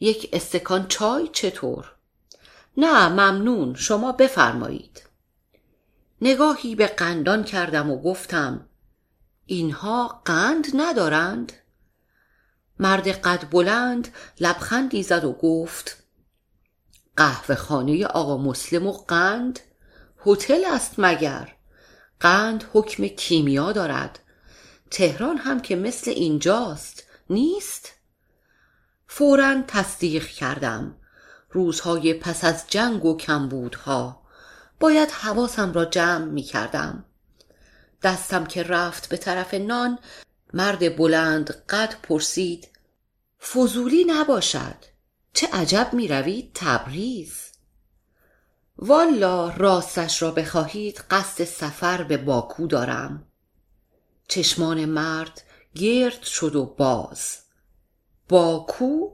یک استکان چای چطور؟ نه ممنون، شما بفرمایید. نگاهی به قندان کردم و گفتم اینها قند ندارند؟ مرد قد بلند لبخندی زد و گفت قهوه خانه آقا مسلم و قند؟ هتل است مگر؟ قند حکم کیمیا دارد. تهران هم که مثل اینجاست، نیست؟ فوراً تصدیق کردم. روزهای پس از جنگ و کمبودها باید حواسم را جمع می کردم. دستم که رفت به طرف نان، مرد بلند قد پرسید فضولی نباشد، چه عجب می روید تبریز؟ والا راستش را بخواهید قصد سفر به باکو دارم. چشمان مرد گرد شد و باز. باکو؟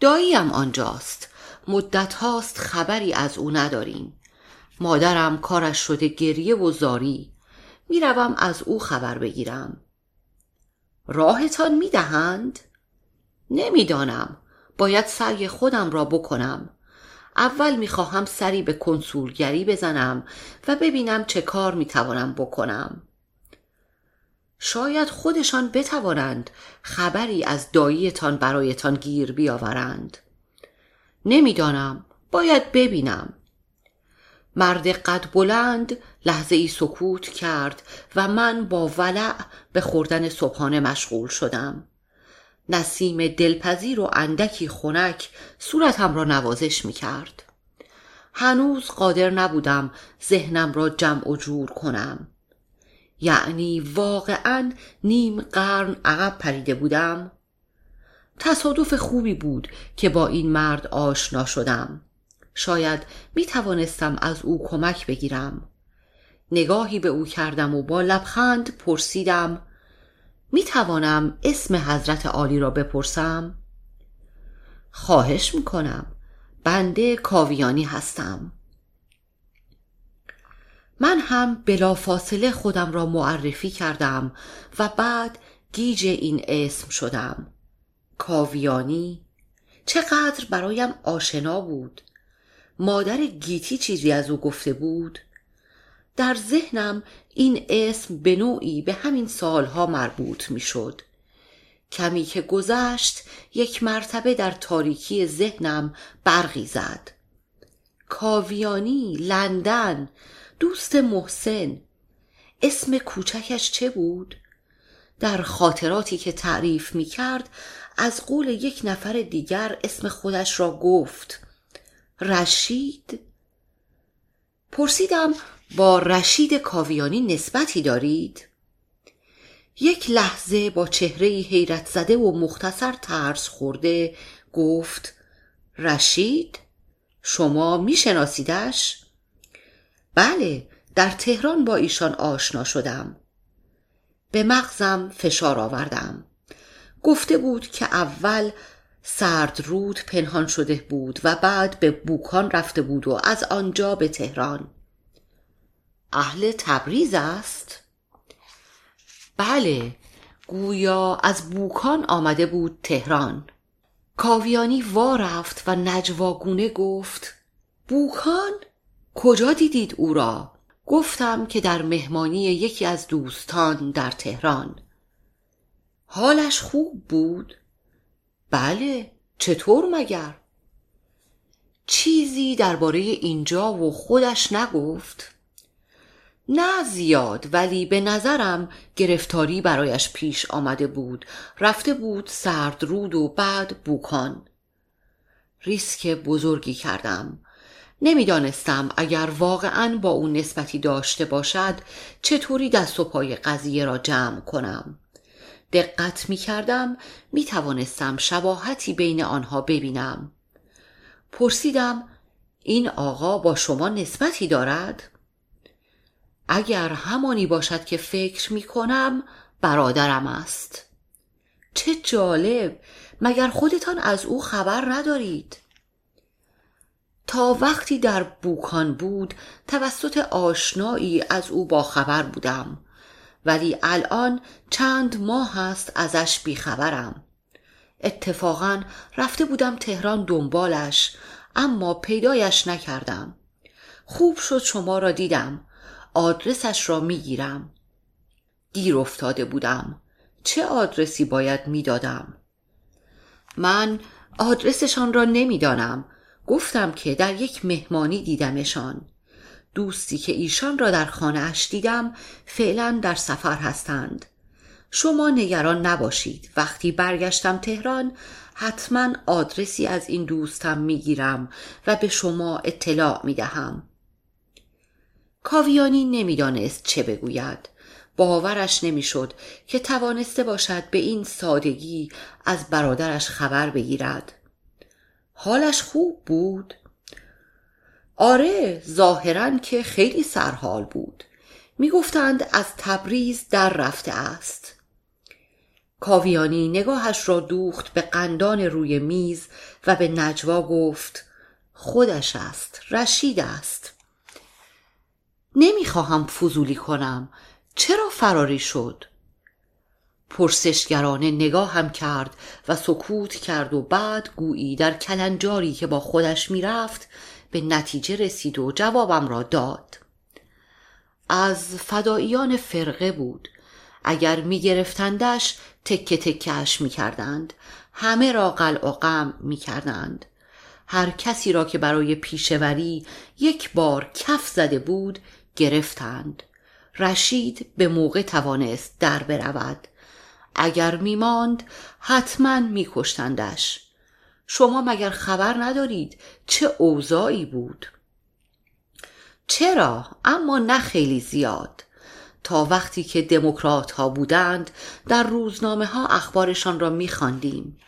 داییم آنجاست. مدت هاست خبری از او نداریم. مادرم کارش شده گریه و زاری. میروم از او خبر بگیرم. راهتان میدهند؟ نمیدانم. باید سعی خودم را بکنم. اول میخواهم سری به کنسولگری بزنم و ببینم چه کار میتوانم بکنم. شاید خودشان بتوانند خبری از داییتان برایتان گیر بیاورند. نمیدانم، باید ببینم. مرد قد بلند لحظه ای سکوت کرد و من با ولع به خوردن صبحانه مشغول شدم. نسیم دلپذیر و اندکی خنک صورتم را نوازش می کرد. هنوز قادر نبودم ذهنم را جمع و جور کنم. یعنی واقعاً نیم قرن عقب پریده بودم. تصادف خوبی بود که با این مرد آشنا شدم. شاید می توانستم از او کمک بگیرم. نگاهی به او کردم و با لبخند پرسیدم: می توانم اسم حضرت عالی را بپرسم؟ خواهش می کنم. بنده کاویانی هستم. من هم بلافاصله خودم را معرفی کردم و بعد گیج این اسم شدم. کاویانی چقدر برایم آشنا بود. مادر گیتی چیزی از او گفته بود. در ذهنم این اسم به نوعی به همین سالها مربوط می شد. کمی که گذشت یک مرتبه در تاریکی ذهنم برقی زد. کاویانی، لندن، دوست محسن. اسم کوچکش چه بود؟ در خاطراتی که تعریف می کرد از قول یک نفر دیگر اسم خودش را گفت: رشید. پرسیدم: با رشید کاویانی نسبتی دارید؟ یک لحظه با چهره‌ای حیرت زده و مختصر ترس خورده گفت: رشید؟ شما می شناسیدش؟ بله، در تهران با ایشان آشنا شدم. به مغزم فشار آوردم. گفته بود که اول سرد رود پنهان شده بود و بعد به بوکان رفته بود و از آنجا به تهران. اهل تبریز است؟ بله، گویا از بوکان آمده بود تهران. کاویانی وا رفت و نجواگونه گفت: بوکان؟ کجا دیدید او را؟ گفتم که در مهمانی یکی از دوستان در تهران. حالش خوب بود؟ بله، چطور مگر؟ چیزی درباره اینجا و خودش نگفت؟ نه زیاد، ولی به نظرم گرفتاری برایش پیش آمده بود. رفته بود سرد رود و بعد بوکان. ریسک بزرگی کردم. نمیدانستم اگر واقعاً با اون نسبتی داشته باشد چطوری دست و پای قضیه را جمع کنم. دقت می کردم، می توانستم شباهتی بین آنها ببینم. پرسیدم: این آقا با شما نسبتی دارد؟ اگر همانی باشد که فکر می کنم برادرم است. چه جالب، مگر خودتان از او خبر ندارید؟ تا وقتی در بوکان بود توسط آشنایی از او با خبر بودم، ولی الان چند ماه است ازش بیخبرم. اتفاقاً رفته بودم تهران دنبالش، اما پیدایش نکردم. خوب شد شما را دیدم. آدرسش را میگیرم. دیر افتاده بودم. چه آدرسی باید میدادم؟ من آدرسشان را نمیدانم. گفتم که در یک مهمانی دیدمشان. دوستی که ایشان را در خانه اش دیدم فعلا در سفر هستند. شما نگران نباشید، وقتی برگشتم تهران حتما آدرسی از این دوستم میگیرم و به شما اطلاع میدهم. کاویانی نمیدانست چه بگوید. باورش نمیشد که توانسته باشد به این سادگی از برادرش خبر بگیرد. حالش خوب بود؟ آره، ظاهراً که خیلی سرحال بود. میگفتند از تبریز در رفته است. کاویانی نگاهش را دوخت به قندان روی میز و به نجوا گفت: خودش است، رشید است. نمیخواهم فضولی کنم. چرا فراری شد؟ پرسشگرانه نگاهم کرد و سکوت کرد و بعد گویی در کلنجاری که با خودش میرفت به نتیجه رسید و جوابم را داد. از فدائیان فرقه بود. اگر میگرفتندش تکه تکهش میکردند. همه را قلع و قمع میکردند. هر کسی را که برای پیشهوری یک بار کف زده بود گرفتند. رشید به موقع توانست در برود. اگر میماند حتما میکشتندش. شما مگر خبر ندارید چه اوضاعی بود؟ چرا؟ اما نه خیلی زیاد. تا وقتی که دموکرات ها بودند در روزنامه ها اخبارشان را میخواندیم.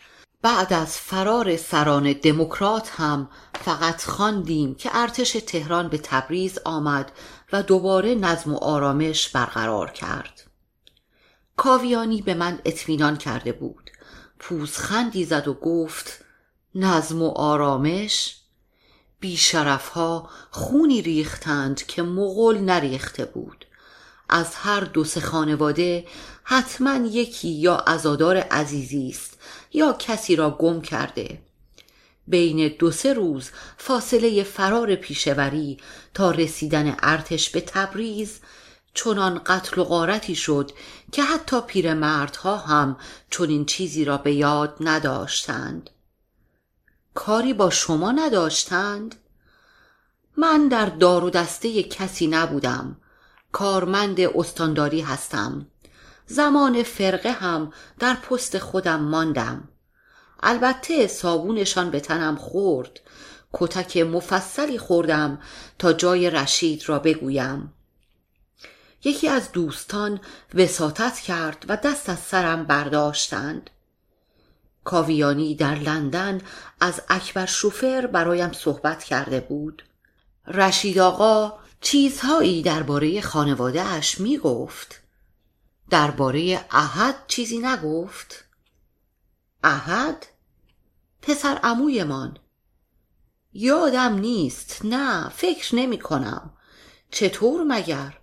بعد از فرار سران دموکرات هم فقط خواندیم که ارتش تهران به تبریز آمد و دوباره نظم و آرامش برقرار کرد. کاویانی به من اطمینان کرده بود. پوزخندی زد و گفت نظم و آرامش؟ بیشرف‌ها خونی ریختند که مغول نریخته بود. از هر دو سه خانواده حتما یکی یا عزادار عزیزی است یا کسی را گم کرده. بین دو سه روز فاصله فرار پیشهوری تا رسیدن ارتش به تبریز چنان قتل و غارتی شد که حتی پیرمردها هم چنین چیزی را به یاد نداشتند. کاری با شما نداشتند؟ من در دار و دسته کسی نبودم. کارمند استانداری هستم. زمان فرقه هم در پست خودم ماندم. البته صابونشان به تنم خورد. کتک مفصلی خوردم تا جای رشید را بگویم. یکی از دوستان وساطت کرد و دست از سرم برداشتند. کاویانی در لندن از اکبر شوفر برایم صحبت کرده بود. رشید آقا چیزهایی درباره خانواده اش می گفت. درباره احد چیزی نگفت؟ احد؟ پسر عموی من. یادم نیست، نه فکر نمی کنم. چطور مگر؟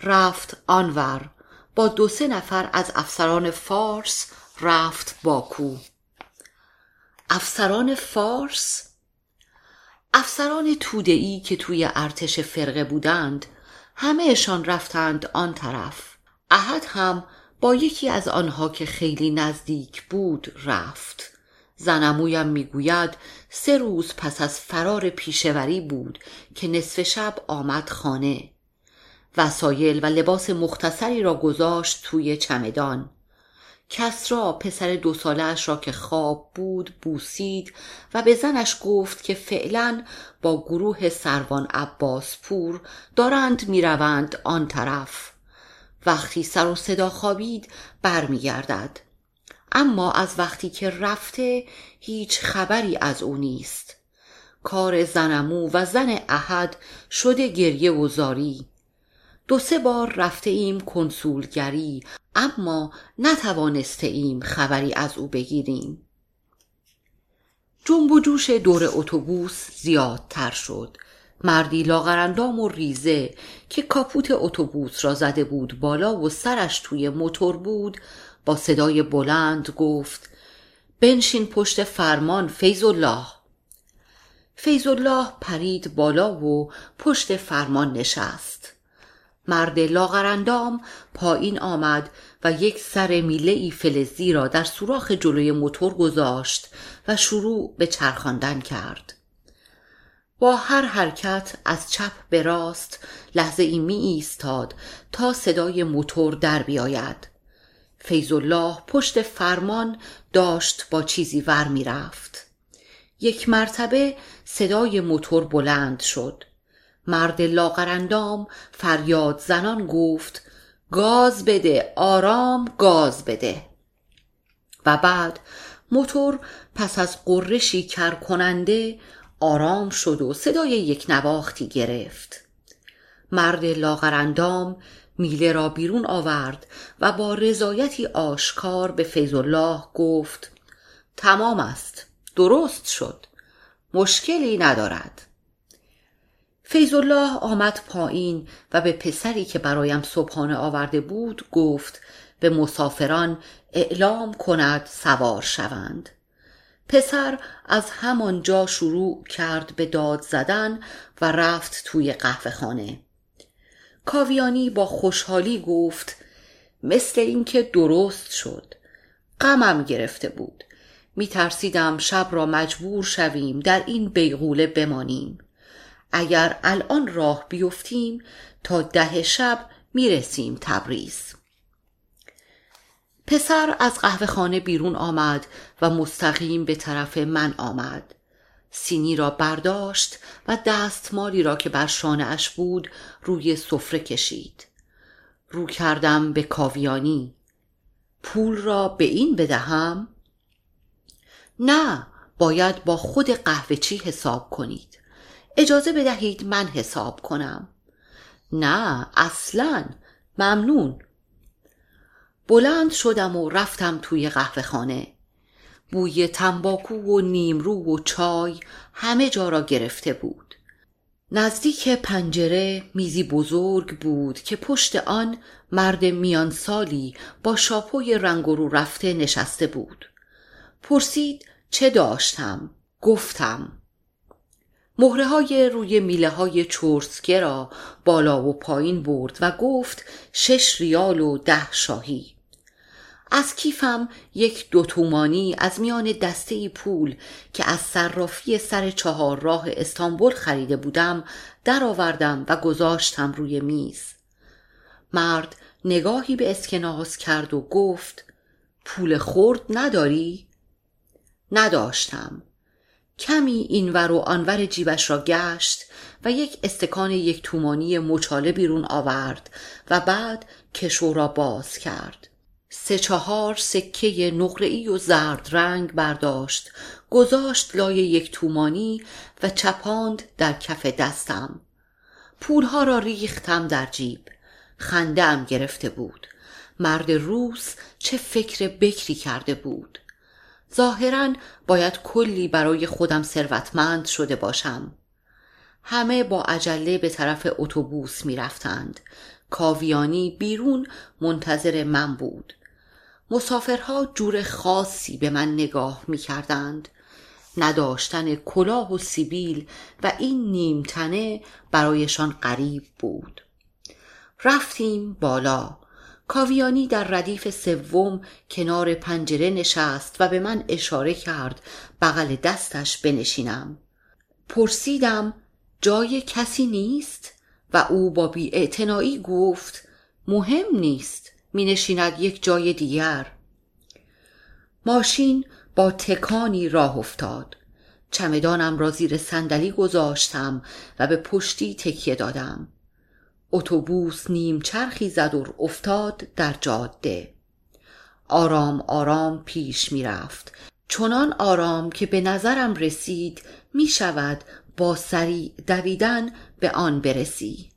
رفت آنور، با دو سه نفر از افسران فارس رفت باکو. افسران فارس؟ افسران توده‌ای که توی ارتش فرقه بودند همهشان رفتند آن طرف. احد هم با یکی از آنها که خیلی نزدیک بود رفت. زنمویم میگوید 3 روز پس از فرار پیشهوری بود که نصف شب آمد خانه. وسایل و لباس مختصری را گذاشت توی چمدان. کس را پسر 2 ساله‌اش را که خواب بود بوسید و به زنش گفت که فعلا با گروه سروان عباس پور دارند میروند آن طرف. وقتی سر و صدا خوابید برمیگردد. اما از وقتی که رفته هیچ خبری از او نیست. کار زنمو و زن احد شده گریه و زاری. 2-3 بار رفته ایم کنسولگری اما نتوانسته ایم خبری از او بگیریم. جنب و جوش دور اتوبوس زیادتر شد. مردی لاغرندام و ریزه که کاپوت اتوبوس را زده بود بالا و سرش توی موتور بود با صدای بلند گفت بنشین پشت فرمان فیض الله. فیض الله پرید بالا و پشت فرمان نشست. مرد لاغرندام پایین آمد و یک سر میله‌ای فلزی را در سوراخ جلوی موتور گذاشت و شروع به چرخاندن کرد. با هر حرکت از چپ به راست لحظه‌ای می ایستاد تا صدای موتور در بیاید. فیض الله پشت فرمان داشت با چیزی ور می رفت. یک مرتبه صدای موتور بلند شد. مرد لاغرندام فریاد زنان گفت گاز بده، آرام گاز بده. و بعد موتور پس از غرشی کرکننده آرام شد و صدای یک نواختی گرفت. مرد لاغرندام میله را بیرون آورد و با رضایتی آشکار به فیض الله گفت تمام است، درست شد، مشکلی ندارد. فیض الله آمد پایین و به پسری که برایم صبحانه آورده بود گفت به مسافران اعلام کند سوار شوند. پسر از همانجا شروع کرد به داد زدن و رفت توی قهوه خانه. کاویانی با خوشحالی گفت مثل این که درست شد. غمم گرفته بود. می ترسیدم شب را مجبور شویم در این بیغوله بمانیم. اگر الان راه بیفتیم تا 10 شب میرسیم تبریز. پسر از قهوه خانه بیرون آمد و مستقیم به طرف من آمد. سینی را برداشت و دستمالی را که بر شانه اش بود روی سفره کشید. رو کردم به کاویانی. پول را به این بدهم؟ نه، باید با خود قهوه‌چی حساب کنید. اجازه بدهید من حساب کنم. نه، اصلاً ممنون. بلند شدم و رفتم توی قهوه خانه. بوی تنباکو و نیمرو و چای همه جا را گرفته بود. نزدیک پنجره میزی بزرگ بود که پشت آن مرد میان سالی با شاپوی رنگ رو رفته نشسته بود. پرسید چه داشتم؟ گفتم مهره های روی میله های چورسکه را بالا و پایین برد و گفت 6 ریال و 10 شاهی. از کیفم 1 2 تومانی از میان دسته پول که از صرافی سر 4 راه استانبول خریده بودم درآوردم و گذاشتم روی میز. مرد نگاهی به اسکناس کرد و گفت پول خرد نداری؟ نداشتم. کمی اینور و آنور جیبش را گشت و 1 استکان 1 تومانی مچاله بیرون آورد و بعد کشو را باز کرد. 3-4 سکه نقره‌ای و زرد رنگ برداشت، گذاشت لای 1 تومانی و چپاند در کف دستم. پولها را ریختم در جیب. خنده‌ام گرفته بود. مرد روس چه فکر بکری کرده بود. ظاهراً باید کلی برای خودم ثروتمند شده باشم. همه با عجله به طرف اتوبوس می رفتند. کاویانی بیرون منتظر من بود. مسافرها جور خاصی به من نگاه می کردند. نداشتن کلاه و سیبیل و این نیمتنه برایشان غریب بود. رفتیم بالا. کاویانی در ردیف 3 کنار پنجره نشست و به من اشاره کرد بغل دستش بنشینم. پرسیدم جای کسی نیست؟ و او با بی‌اعتنایی گفت مهم نیست، می نشیند 1 جای دیگر. ماشین با تکانی راه افتاد. چمدانم را زیر صندلی گذاشتم و به پشتی تکیه دادم. اتوبوس نیم چرخی زد و افتاد در جاده. آرام آرام پیش می رفت. چنان آرام که به نظرم رسید می شود با سریع دویدن به آن برسی.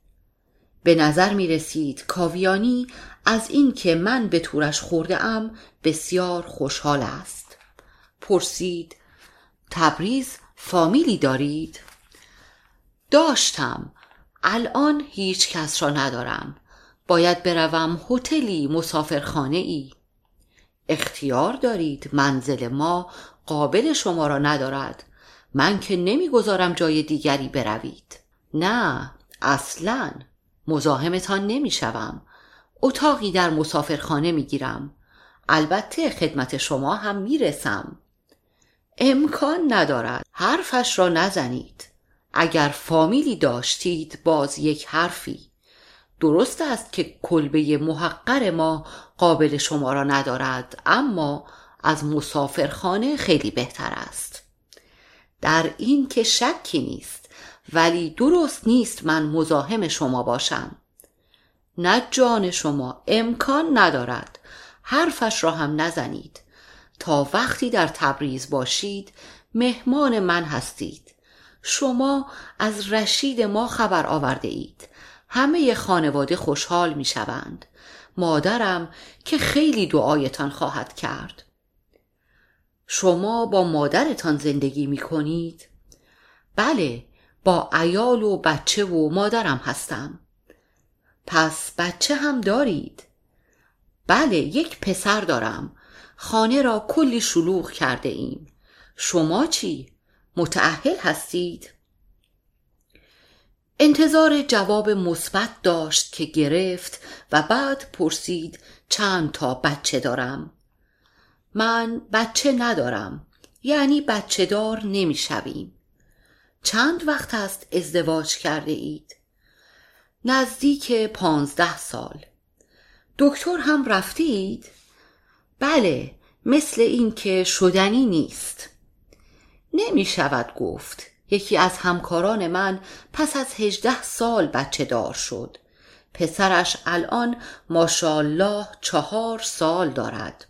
به نظر می رسید کاویانی از این که من به تورش خورده ام بسیار خوشحال است. پرسید تبریز فامیلی دارید؟ داشتم، الان هیچ کس را ندارم. باید بروم هتلی، مسافرخانه ای. اختیار دارید، منزل ما قابل شما را ندارد. من که نمیگذارم جای دیگری بروید. نه، اصلاً مزاحمتان نمیشوم. اتاقی در مسافرخانه میگیرم. البته خدمت شما هم میرسم. امکان ندارد. حرفش را نزنید. اگر فامیلی داشتید باز 1 حرفی. درست است که کلبه محقر ما قابل شما را ندارد، اما از مسافرخانه خیلی بهتر است. در این که شکی نیست، ولی درست نیست من مزاحم شما باشم. نه جان شما، امکان ندارد. حرفش را هم نزنید. تا وقتی در تبریز باشید مهمان من هستید. شما از رشید ما خبر آورده اید. همه خانواده خوشحال می شوند. مادرم که خیلی دعایتان خواهد کرد. شما با مادرتان زندگی می کنید؟ بله، با عیال و بچه و مادرم هستم. پس بچه هم دارید؟ بله، 1 پسر دارم. خانه را کلی شلوغ کرده ایم. شما چی؟ متأهل هستید؟ انتظار جواب مثبت داشت که گرفت و بعد پرسید چند تا بچه دارم؟ من بچه ندارم، یعنی بچه دار نمی شویم. چند وقت است ازدواج کرده اید؟ نزدیک 15 سال. دکتر هم رفته اید؟ بله، مثل این که شدنی نیست. نمی شود گفت. یکی از همکاران من پس از 18 سال بچه دار شد. پسرش الان ماشاءالله 4 سال دارد.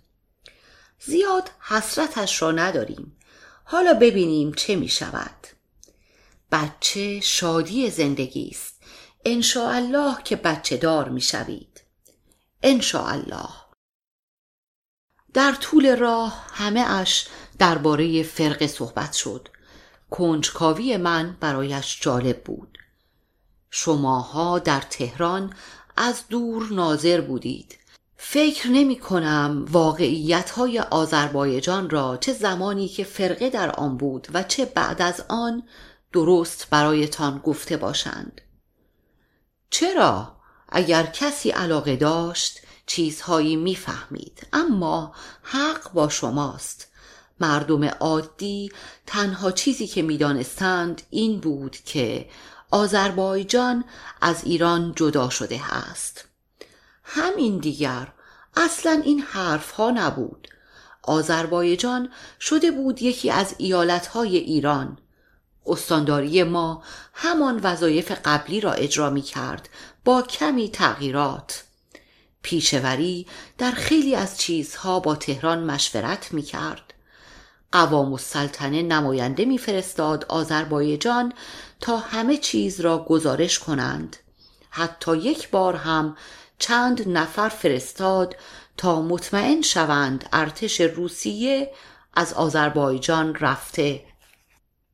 زیاد حسرتش را نداریم. حالا ببینیم چه می شود. بچه شادی زندگی است. انشاءالله که بچه دار می شوید. انشاءالله. در طول راه همه اش درباره فرقه صحبت شد. کنجکاوی من برایش جالب بود. شماها در تهران از دور ناظر بودید. فکر نمی کنم واقعیت‌های آذربایجان را چه زمانی که فرقه در آن بود و چه بعد از آن درست برایتان گفته باشند. چرا؟ اگر کسی علاقه داشت چیزهایی می فهمید. اما حق با شماست. مردم عادی تنها چیزی که می دانستند این بود که آذربایجان از ایران جدا شده است. همین دیگر. اصلا این حرف ها نبود. آذربایجان شده بود یکی از ایالت‌های ایران. استانداری ما همان وظایف قبلی را اجرا می کرد با کمی تغییرات. پیشهوری در خیلی از چیزها با تهران مشورت می کرد. قوام السلطنه نماینده می فرستاد آذربایجان تا همه چیز را گزارش کنند. حتی یک بار هم چند نفر فرستاد تا مطمئن شوند ارتش روسیه از آذربایجان رفته.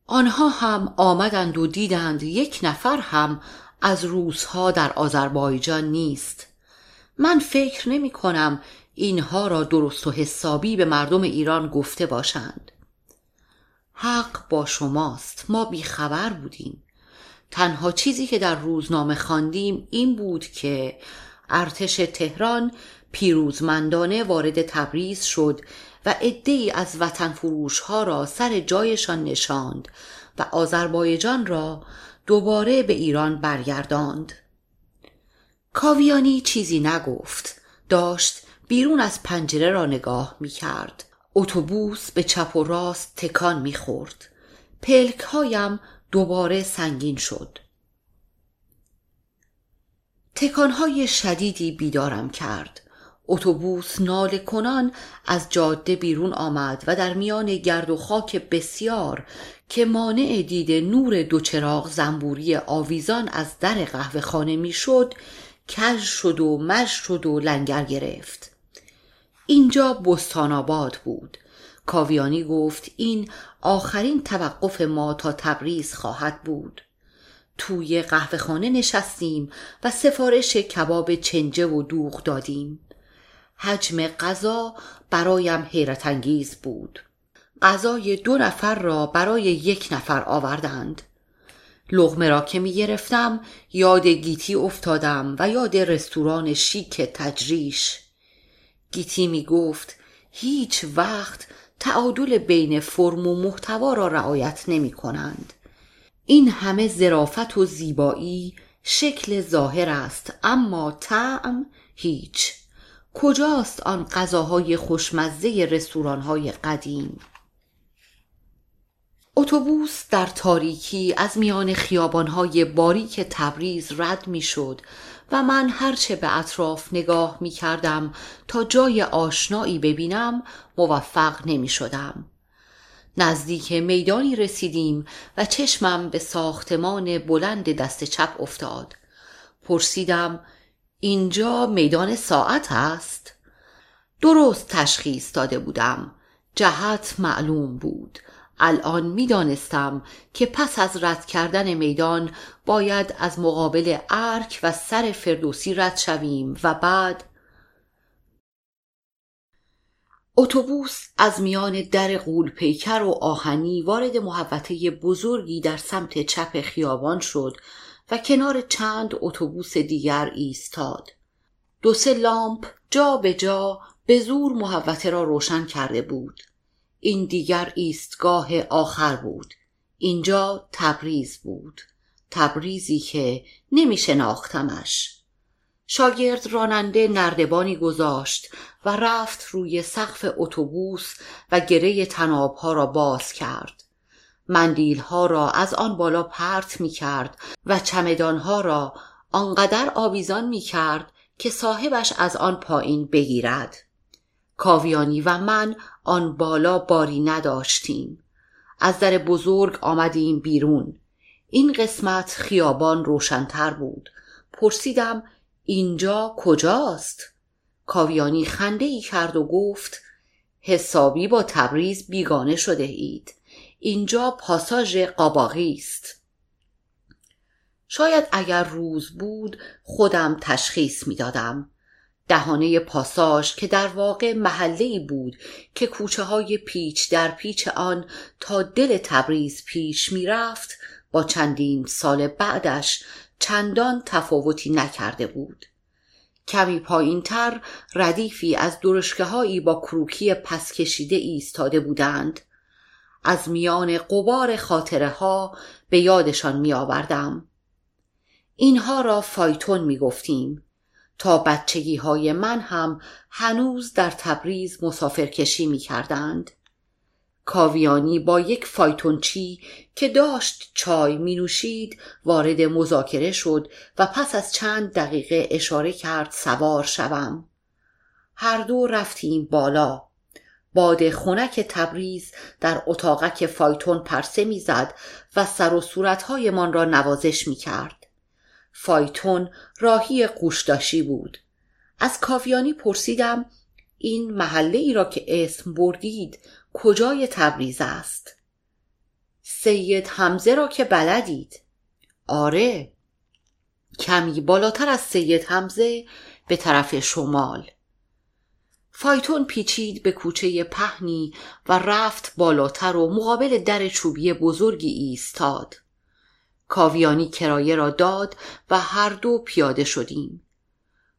آنها هم آمدند و دیدند یک نفر هم از روسها در آذربایجان نیست. من فکر نمی کنم اینها را درست و حسابی به مردم ایران گفته باشند. حق با شماست. ما بیخبر بودیم. تنها چیزی که در روزنامه خواندیم این بود که ارتش تهران پیروزمندانه وارد تبریز شد و عده‌ای از وطن فروشها را سر جایشان نشاند و آذربایجان را دوباره به ایران برگرداند. کاویانی چیزی نگفت. داشت بیرون از پنجره را نگاه می کرد. اتوبوس به چپ و راست تکان می خورد. پلک هایم دوباره سنگین شد. تکانهای شدیدی بیدارم کرد. اتوبوس ناله کنان از جاده بیرون آمد و در میان گرد و خاک بسیار که مانع دید نور دوچراغ زنبوری آویزان از در قهوه خانه می شد کج شد و مش شد و لنگر گرفت. اینجا بستان آباد بود. کاویانی گفت این آخرین توقف ما تا تبریز خواهد بود. توی قهوه خانه نشستیم و سفارش کباب چنجه و دوغ دادیم. حجم غذا برایم حیرت انگیز بود. غذای 2 نفر را برای 1 نفر آوردند. لقمه را که می گرفتم یاد گیتی افتادم و یاد رستوران شیک تجریش. گیتی می گفت هیچ وقت تعادل بین فرم و محتوا را رعایت نمی کنند. این همه ظرافت و زیبایی شکل ظاهر است اما طعم هیچ. کجاست آن غذاهای خوشمزه رستوران‌های قدیم؟ اتوبوس در تاریکی از میان خیابان‌های باریک تبریز رد می‌شد و من هرچه به اطراف نگاه می‌کردم تا جای آشنایی ببینم موفق نمی‌شدم. نزدیک میدانی رسیدیم و چشمم به ساختمان بلند دست چپ افتاد. پرسیدم اینجا میدان ساعت هست؟ درست تشخیص داده بودم. جهت معلوم بود. الان میدانستم که پس از رد کردن میدان باید از مقابل ارک و سر فردوسی رد شویم و بعد اتوبوس از میان در غول پیکر و آهنی وارد محوطه بزرگی در سمت چپ خیابان شد و کنار چند اتوبوس دیگر ایستاد. 2-3 لامپ جا به جا به زور محوطه را روشن کرده بود. این دیگر ایستگاه آخر بود. اینجا تبریز بود. تبریزی که نمی شناختمش. شاگرد راننده نردبانی گذاشت و رفت روی سقف اتوبوس و گره تنابها را باز کرد. مندیلها را از آن بالا پرت می کرد و چمدانها را آنقدر آویزان می کرد که صاحبش از آن پایین بگیرد. کاویانی و من آن بالا باری نداشتیم. از در بزرگ آمدیم بیرون. این قسمت خیابان روشن‌تر بود. پرسیدم اینجا کجاست؟ کاویانی خنده‌ای کرد و گفت حسابی با تبریز بیگانه شده اید. اینجا پاساژ قاباقی است. شاید اگر روز بود خودم تشخیص می‌دادم. دهانه پاساژ که در واقع محله‌ای بود که کوچه‌های پیچ در پیچ آن تا دل تبریز پیش می‌رفت، با چندین سال بعدش چندان تفاوتی نکرده بود. کمی پایین‌تر ردیفی از درشکه‌هایی با کروکی پس کشیده ایستاده بودند. از میان غبار خاطره‌ها به یادشان می‌آوردم. اینها را فایتون می‌گفتیم. تا بچگی‌های من هم هنوز در تبریز مسافرکشی می‌کردند. کاویانی با یک فایتونچی که داشت چای می‌نوشید وارد مذاکره شد و پس از چند دقیقه اشاره کرد سوار شوم. هر دو رفتیم بالا. باد خنک تبریز در اتاقک فایتون پرسه می‌زد و سر و صورت‌هایمان را نوازش می‌کرد. فایتون راهی قوشداشی بود. از کاویانی پرسیدم این محله ای را که اسم بردید کجای تبریز است؟ سید حمزه را که بلدید. آره، کمی بالاتر از سید حمزه به طرف شمال. فایتون پیچید به کوچه پهنی و رفت بالاتر و مقابل در چوبی بزرگی ایستاد. کاویانی کرایه را داد و هر دو پیاده شدیم.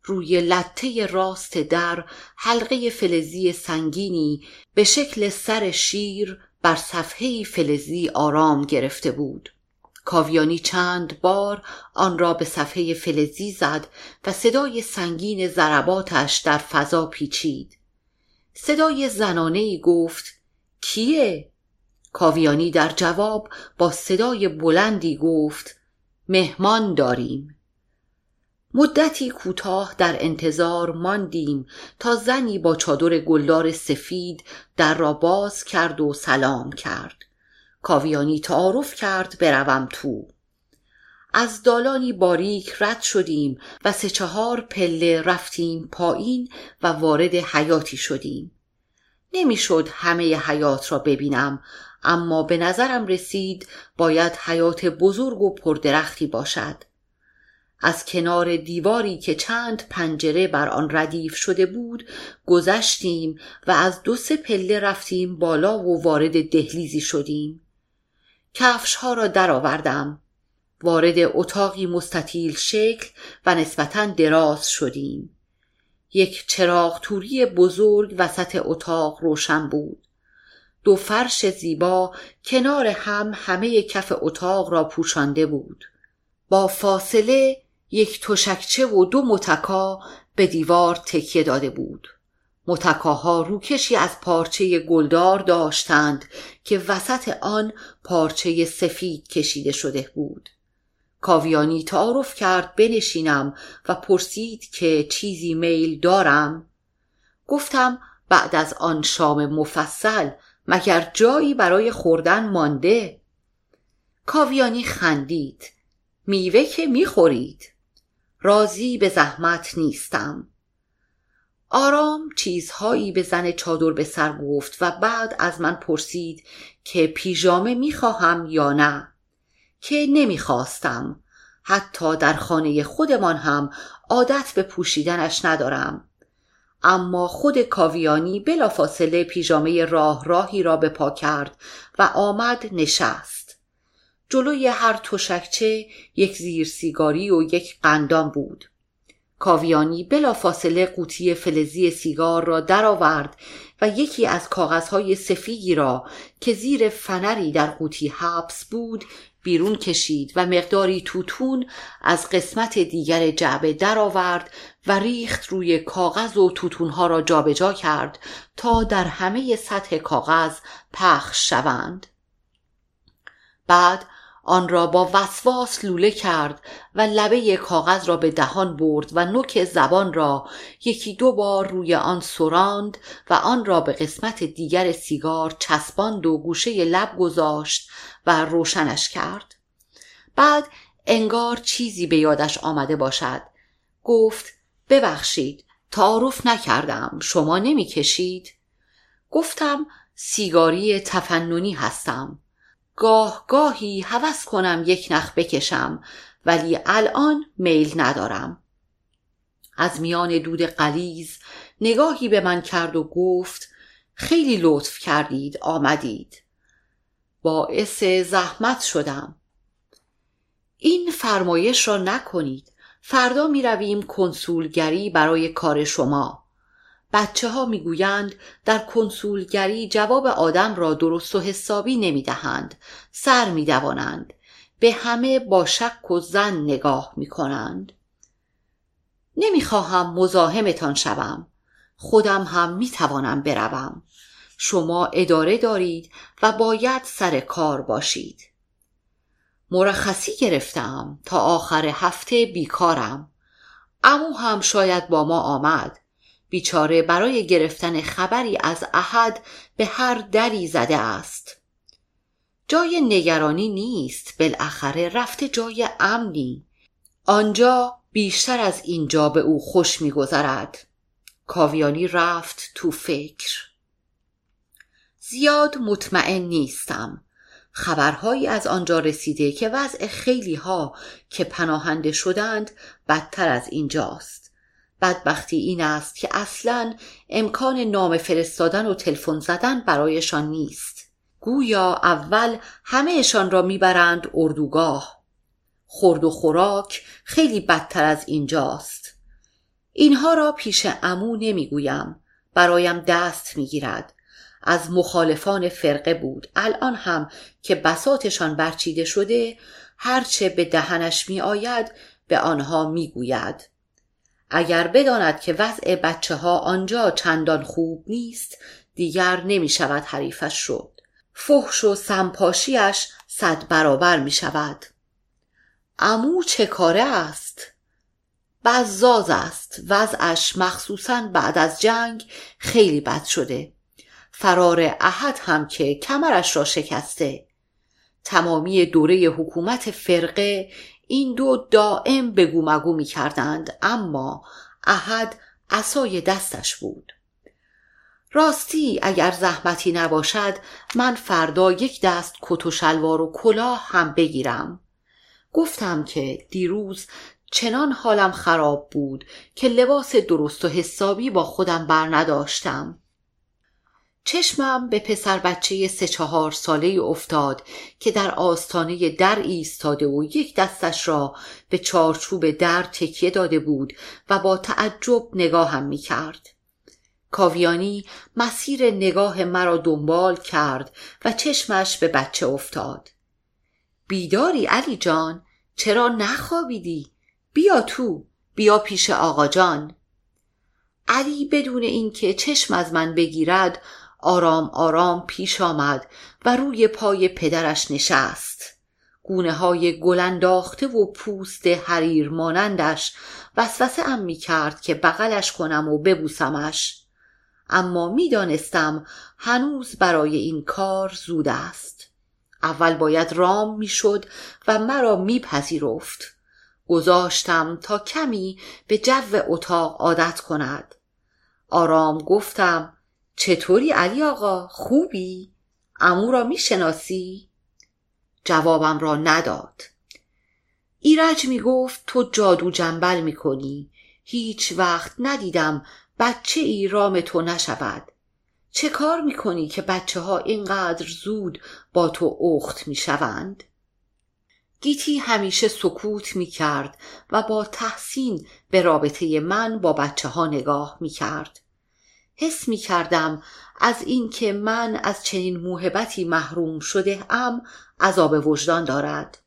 روی لته راست در حلقه فلزی سنگینی به شکل سر شیر بر صفحه فلزی آرام گرفته بود. کاویانی چند بار آن را به صفحه فلزی زد و صدای سنگین ضرباتش در فضا پیچید. صدای زنانه‌ای گفت کیه؟ کاویانی در جواب با صدای بلندی گفت مهمان داریم. مدتی کوتاه در انتظار ماندیم تا زنی با چادر گلدار سفید در را باز کرد و سلام کرد. کاویانی تعارف کرد بروم تو. از دالانی باریک رد شدیم و 3-4 پله رفتیم پایین و وارد حیاتی شدیم. نمیشد همه حیات را ببینم، اما به نظرم رسید باید حیات بزرگ و پردرختی باشد. از کنار دیواری که چند پنجره بر آن ردیف شده بود گذشتیم و از 2-3 پله رفتیم بالا و وارد دهلیزی شدیم. کفش ها را درآوردم. وارد اتاقی مستطیل شکل و نسبتاً دراز شدیم. یک چراغ توری بزرگ وسط اتاق روشن بود. 2 فرش زیبا کنار هم همه کف اتاق را پوشانده بود. با فاصله یک تشکچه و 2 متکا به دیوار تکیه داده بود. متکاها روکشی از پارچه گلدار داشتند که وسط آن پارچه سفید کشیده شده بود. کاویانی تعارف کرد بنشینم و پرسید که چیزی میل دارم؟ گفتم بعد از آن شام مفصل مگر جایی برای خوردن مانده؟ کاویانی خندید. میوه که میخورید. راضی به زحمت نیستم. آرام چیزهایی به زن چادر به سر گفت و بعد از من پرسید که پیژامه میخواهم یا نه، که نمیخواستم. حتی در خانه خودمان هم عادت به پوشیدنش ندارم. اما خود کاویانی بلافاصله پیژامه راهی را به پا کرد و آمد نشست. جلوی هر تشکچه 1 زیر سیگاری و 1 قندان بود. کاویانی بلافاصله قوطی فلزی سیگار را درآورد و یکی از کاغذهای سفیدی را که زیر فنری در قوطی حبس بود بیرون کشید و مقداری توتون از قسمت دیگر جعبه درآورد و ریخت روی کاغذ و توتونها را جابجا کرد تا در همه سطح کاغذ پخش شوند. بعد آن را با وسواس لوله کرد و لبه کاغذ را به دهان برد و نوک زبان را یکی دو بار روی آن سراند و آن را به قسمت دیگر سیگار چسباند و گوشه لب گذاشت و روشنش کرد. بعد انگار چیزی به یادش آمده باشد. گفت: ببخشید، تعارف نکردم، شما نمی کشید؟ گفتم: سیگاری تفننی هستم. گاه گاهی هوس کنم یک نخ بکشم، ولی الان میل ندارم. از میان دود غلیظ نگاهی به من کرد و گفت: خیلی لطف کردید آمدید، باعث زحمت شدم. این فرمایش را نکنید، فردا می رویم کنسولگری برای کار شما. بچه ها می گویند در کنسولگری جواب آدم را درست و حسابی نمی دهند، سر می دوانند، به همه با شک و زن نگاه می کنند. نمی خواهم مزاحمتان شوم، خودم هم می توانم بروم، شما اداره دارید و باید سر کار باشید. مرخصی گرفتم، تا آخر هفته بیکارم. عمو هم شاید با ما آمد، بیچاره برای گرفتن خبری از احد به هر دری زده است. جای نگرانی نیست، بالاخره رفته جای امنی. آنجا بیشتر از اینجا به او خوش می‌گذرد. کاویانی رفت تو فکر. زیاد مطمئن نیستم. خبرهایی از آنجا رسیده که وضع خیلی ها که پناهنده شدند بدتر از اینجاست. بدبختی این است که اصلاً امکان نامه فرستادن و تلفن زدن برایشان نیست. گویا اول همهشان را میبرند اردوگاه. خورد و خوراک خیلی بدتر از اینجاست. اینها را پیش عمو نمیگویم، برایم دست میگیرد. از مخالفان فرقه بود، الان هم که بساطشان برچیده شده هرچه به دهنش میآید به آنها میگوید. اگر بداند که وضع بچه ها آنجا چندان خوب نیست، دیگر نمی شود حریفش شد. فحش و سمپاشیش 100 برابر می شود. عمو چه کاره است؟ بزاز است. وضعش مخصوصاً بعد از جنگ خیلی بد شده. فرار احد هم که کمرش را شکسته. تمامی دوره حکومت فرقه این دو دائم بگو مگو می کردند، اما احد عصای دستش بود. راستی اگر زحمتی نباشد من فردا یک دست کت و شلوار و کلاه هم بگیرم. گفتم که دیروز چنان حالم خراب بود که لباس درست و حسابی با خودم بر نداشتم. چشمم به پسر بچه 3-4 ساله افتاد که در آستانه در ایستاده و یک دستش را به چارچوب در تکیه داده بود و با تعجب نگاهم می کرد. کاویانی مسیر نگاه مرا دنبال کرد و چشمش به بچه افتاد. بیداری علی جان؟ چرا نخوابیدی؟ بیا تو، بیا پیش آقا جان. علی بدون اینکه چشم از من بگیرد آرام آرام پیش آمد و روی پای پدرش نشست. گونه های گل انداخته و پوست حریر مانندش وسوسه ام می کرد که بغلش کنم و ببوسمش، اما می دانستم هنوز برای این کار زود است. اول باید رام می شد و مرا می پذیرفت. گذاشتم تا کمی به جو اتاق عادت کند. آرام گفتم: چطوری علی آقا، خوبی؟ عمو را میشناسی؟ جوابم را نداد. ایرج میگفت تو جادو جنبل میکنی، هیچ وقت ندیدم بچه ای رام تو نشود. چه کار میکنی که بچه ها اینقدر زود با تو اخت میشوند؟ گیتی همیشه سکوت میکرد و با تحسین به رابطه من با بچه ها نگاه میکرد. حس می کردم از این که من از چنین موهبتی محروم شده ام عذاب وجدان دارد.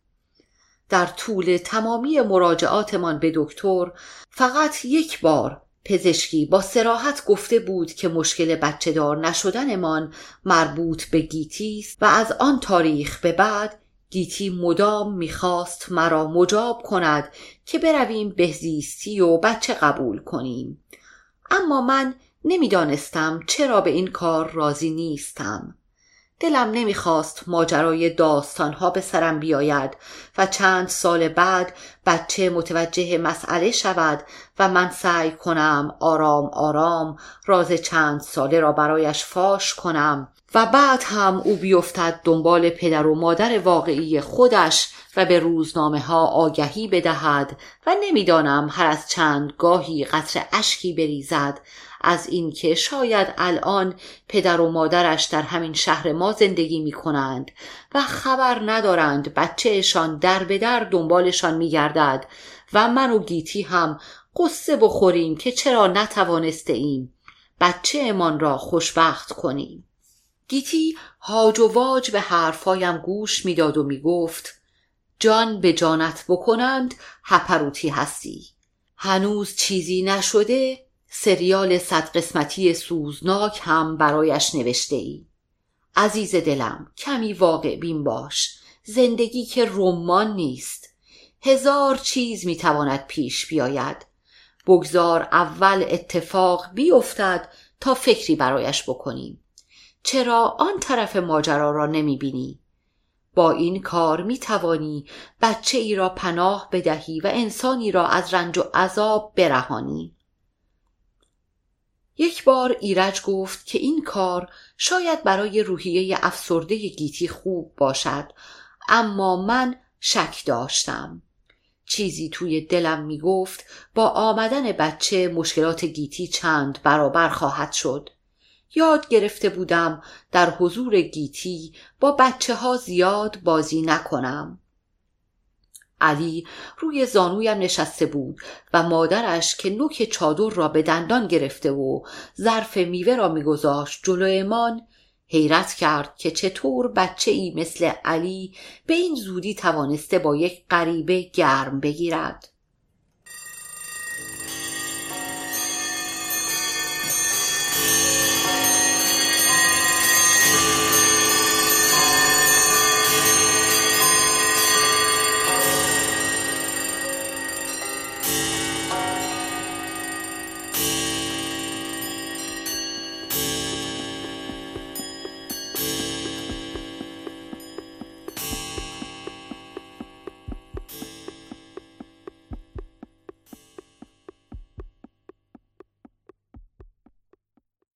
در طول تمامی مراجعاتمان به دکتر فقط یک بار پزشکی با صراحت گفته بود که مشکل بچه دار نشدن من مربوط به گیتی است و از آن تاریخ به بعد گیتی مدام میخواست مرا مجاب کند که برویم بهزیستی و بچه قبول کنیم. اما من نمیدانستم چرا به این کار راضی نیستم. دلم نمیخواست ماجرای داستانها به سرم بیاید و چند سال بعد بچه متوجه مسئله شود و من سعی کنم آرام آرام راز چند ساله را برایش فاش کنم و بعد هم او بیفتد دنبال پدر و مادر واقعی خودش و به روزنامه ها آگهی بدهد و نمیدانم هر از چند گاهی قطره اشکی بریزد از این که شاید الان پدر و مادرش در همین شهر ما زندگی می کنند و خبر ندارند بچهشان در به در دنبالشان می گردد و من و گیتی هم قصه بخوریم که چرا نتوانستیم بچه من را خوشبخت کنیم. گیتی هاج و واج به حرفایم گوش می داد و می گفت جان به جانت بکنند هپروتی هستی. هنوز چیزی نشده؟ سریال 100 قسمتی سوزناک هم برایش نوشته ای. عزیز دلم کمی واقع بین باش. زندگی که رمان نیست. 1000 چیز میتواند پیش بیاید. بگذار اول اتفاق بیفتد تا فکری برایش بکنیم. چرا آن طرف ماجرا را نمیبینی؟ با این کار میتوانی بچه ای را پناه بدهی و انسانی را از رنج و عذاب برهانی. یک بار ایرج گفت که این کار شاید برای روحیه افسرده گیتی خوب باشد، اما من شک داشتم. چیزی توی دلم می گفت با آمدن بچه مشکلات گیتی چند برابر خواهد شد. یاد گرفته بودم در حضور گیتی با بچه ها زیاد بازی نکنم. علی روی زانویم نشسته بود و مادرش که نوک چادر را به دندان گرفته و ظرف میوه را میگذاشت جلوی من حیرت کرد که چطور بچه‌ای مثل علی به این زودی توانسته با یک غریبه گرم بگیرد.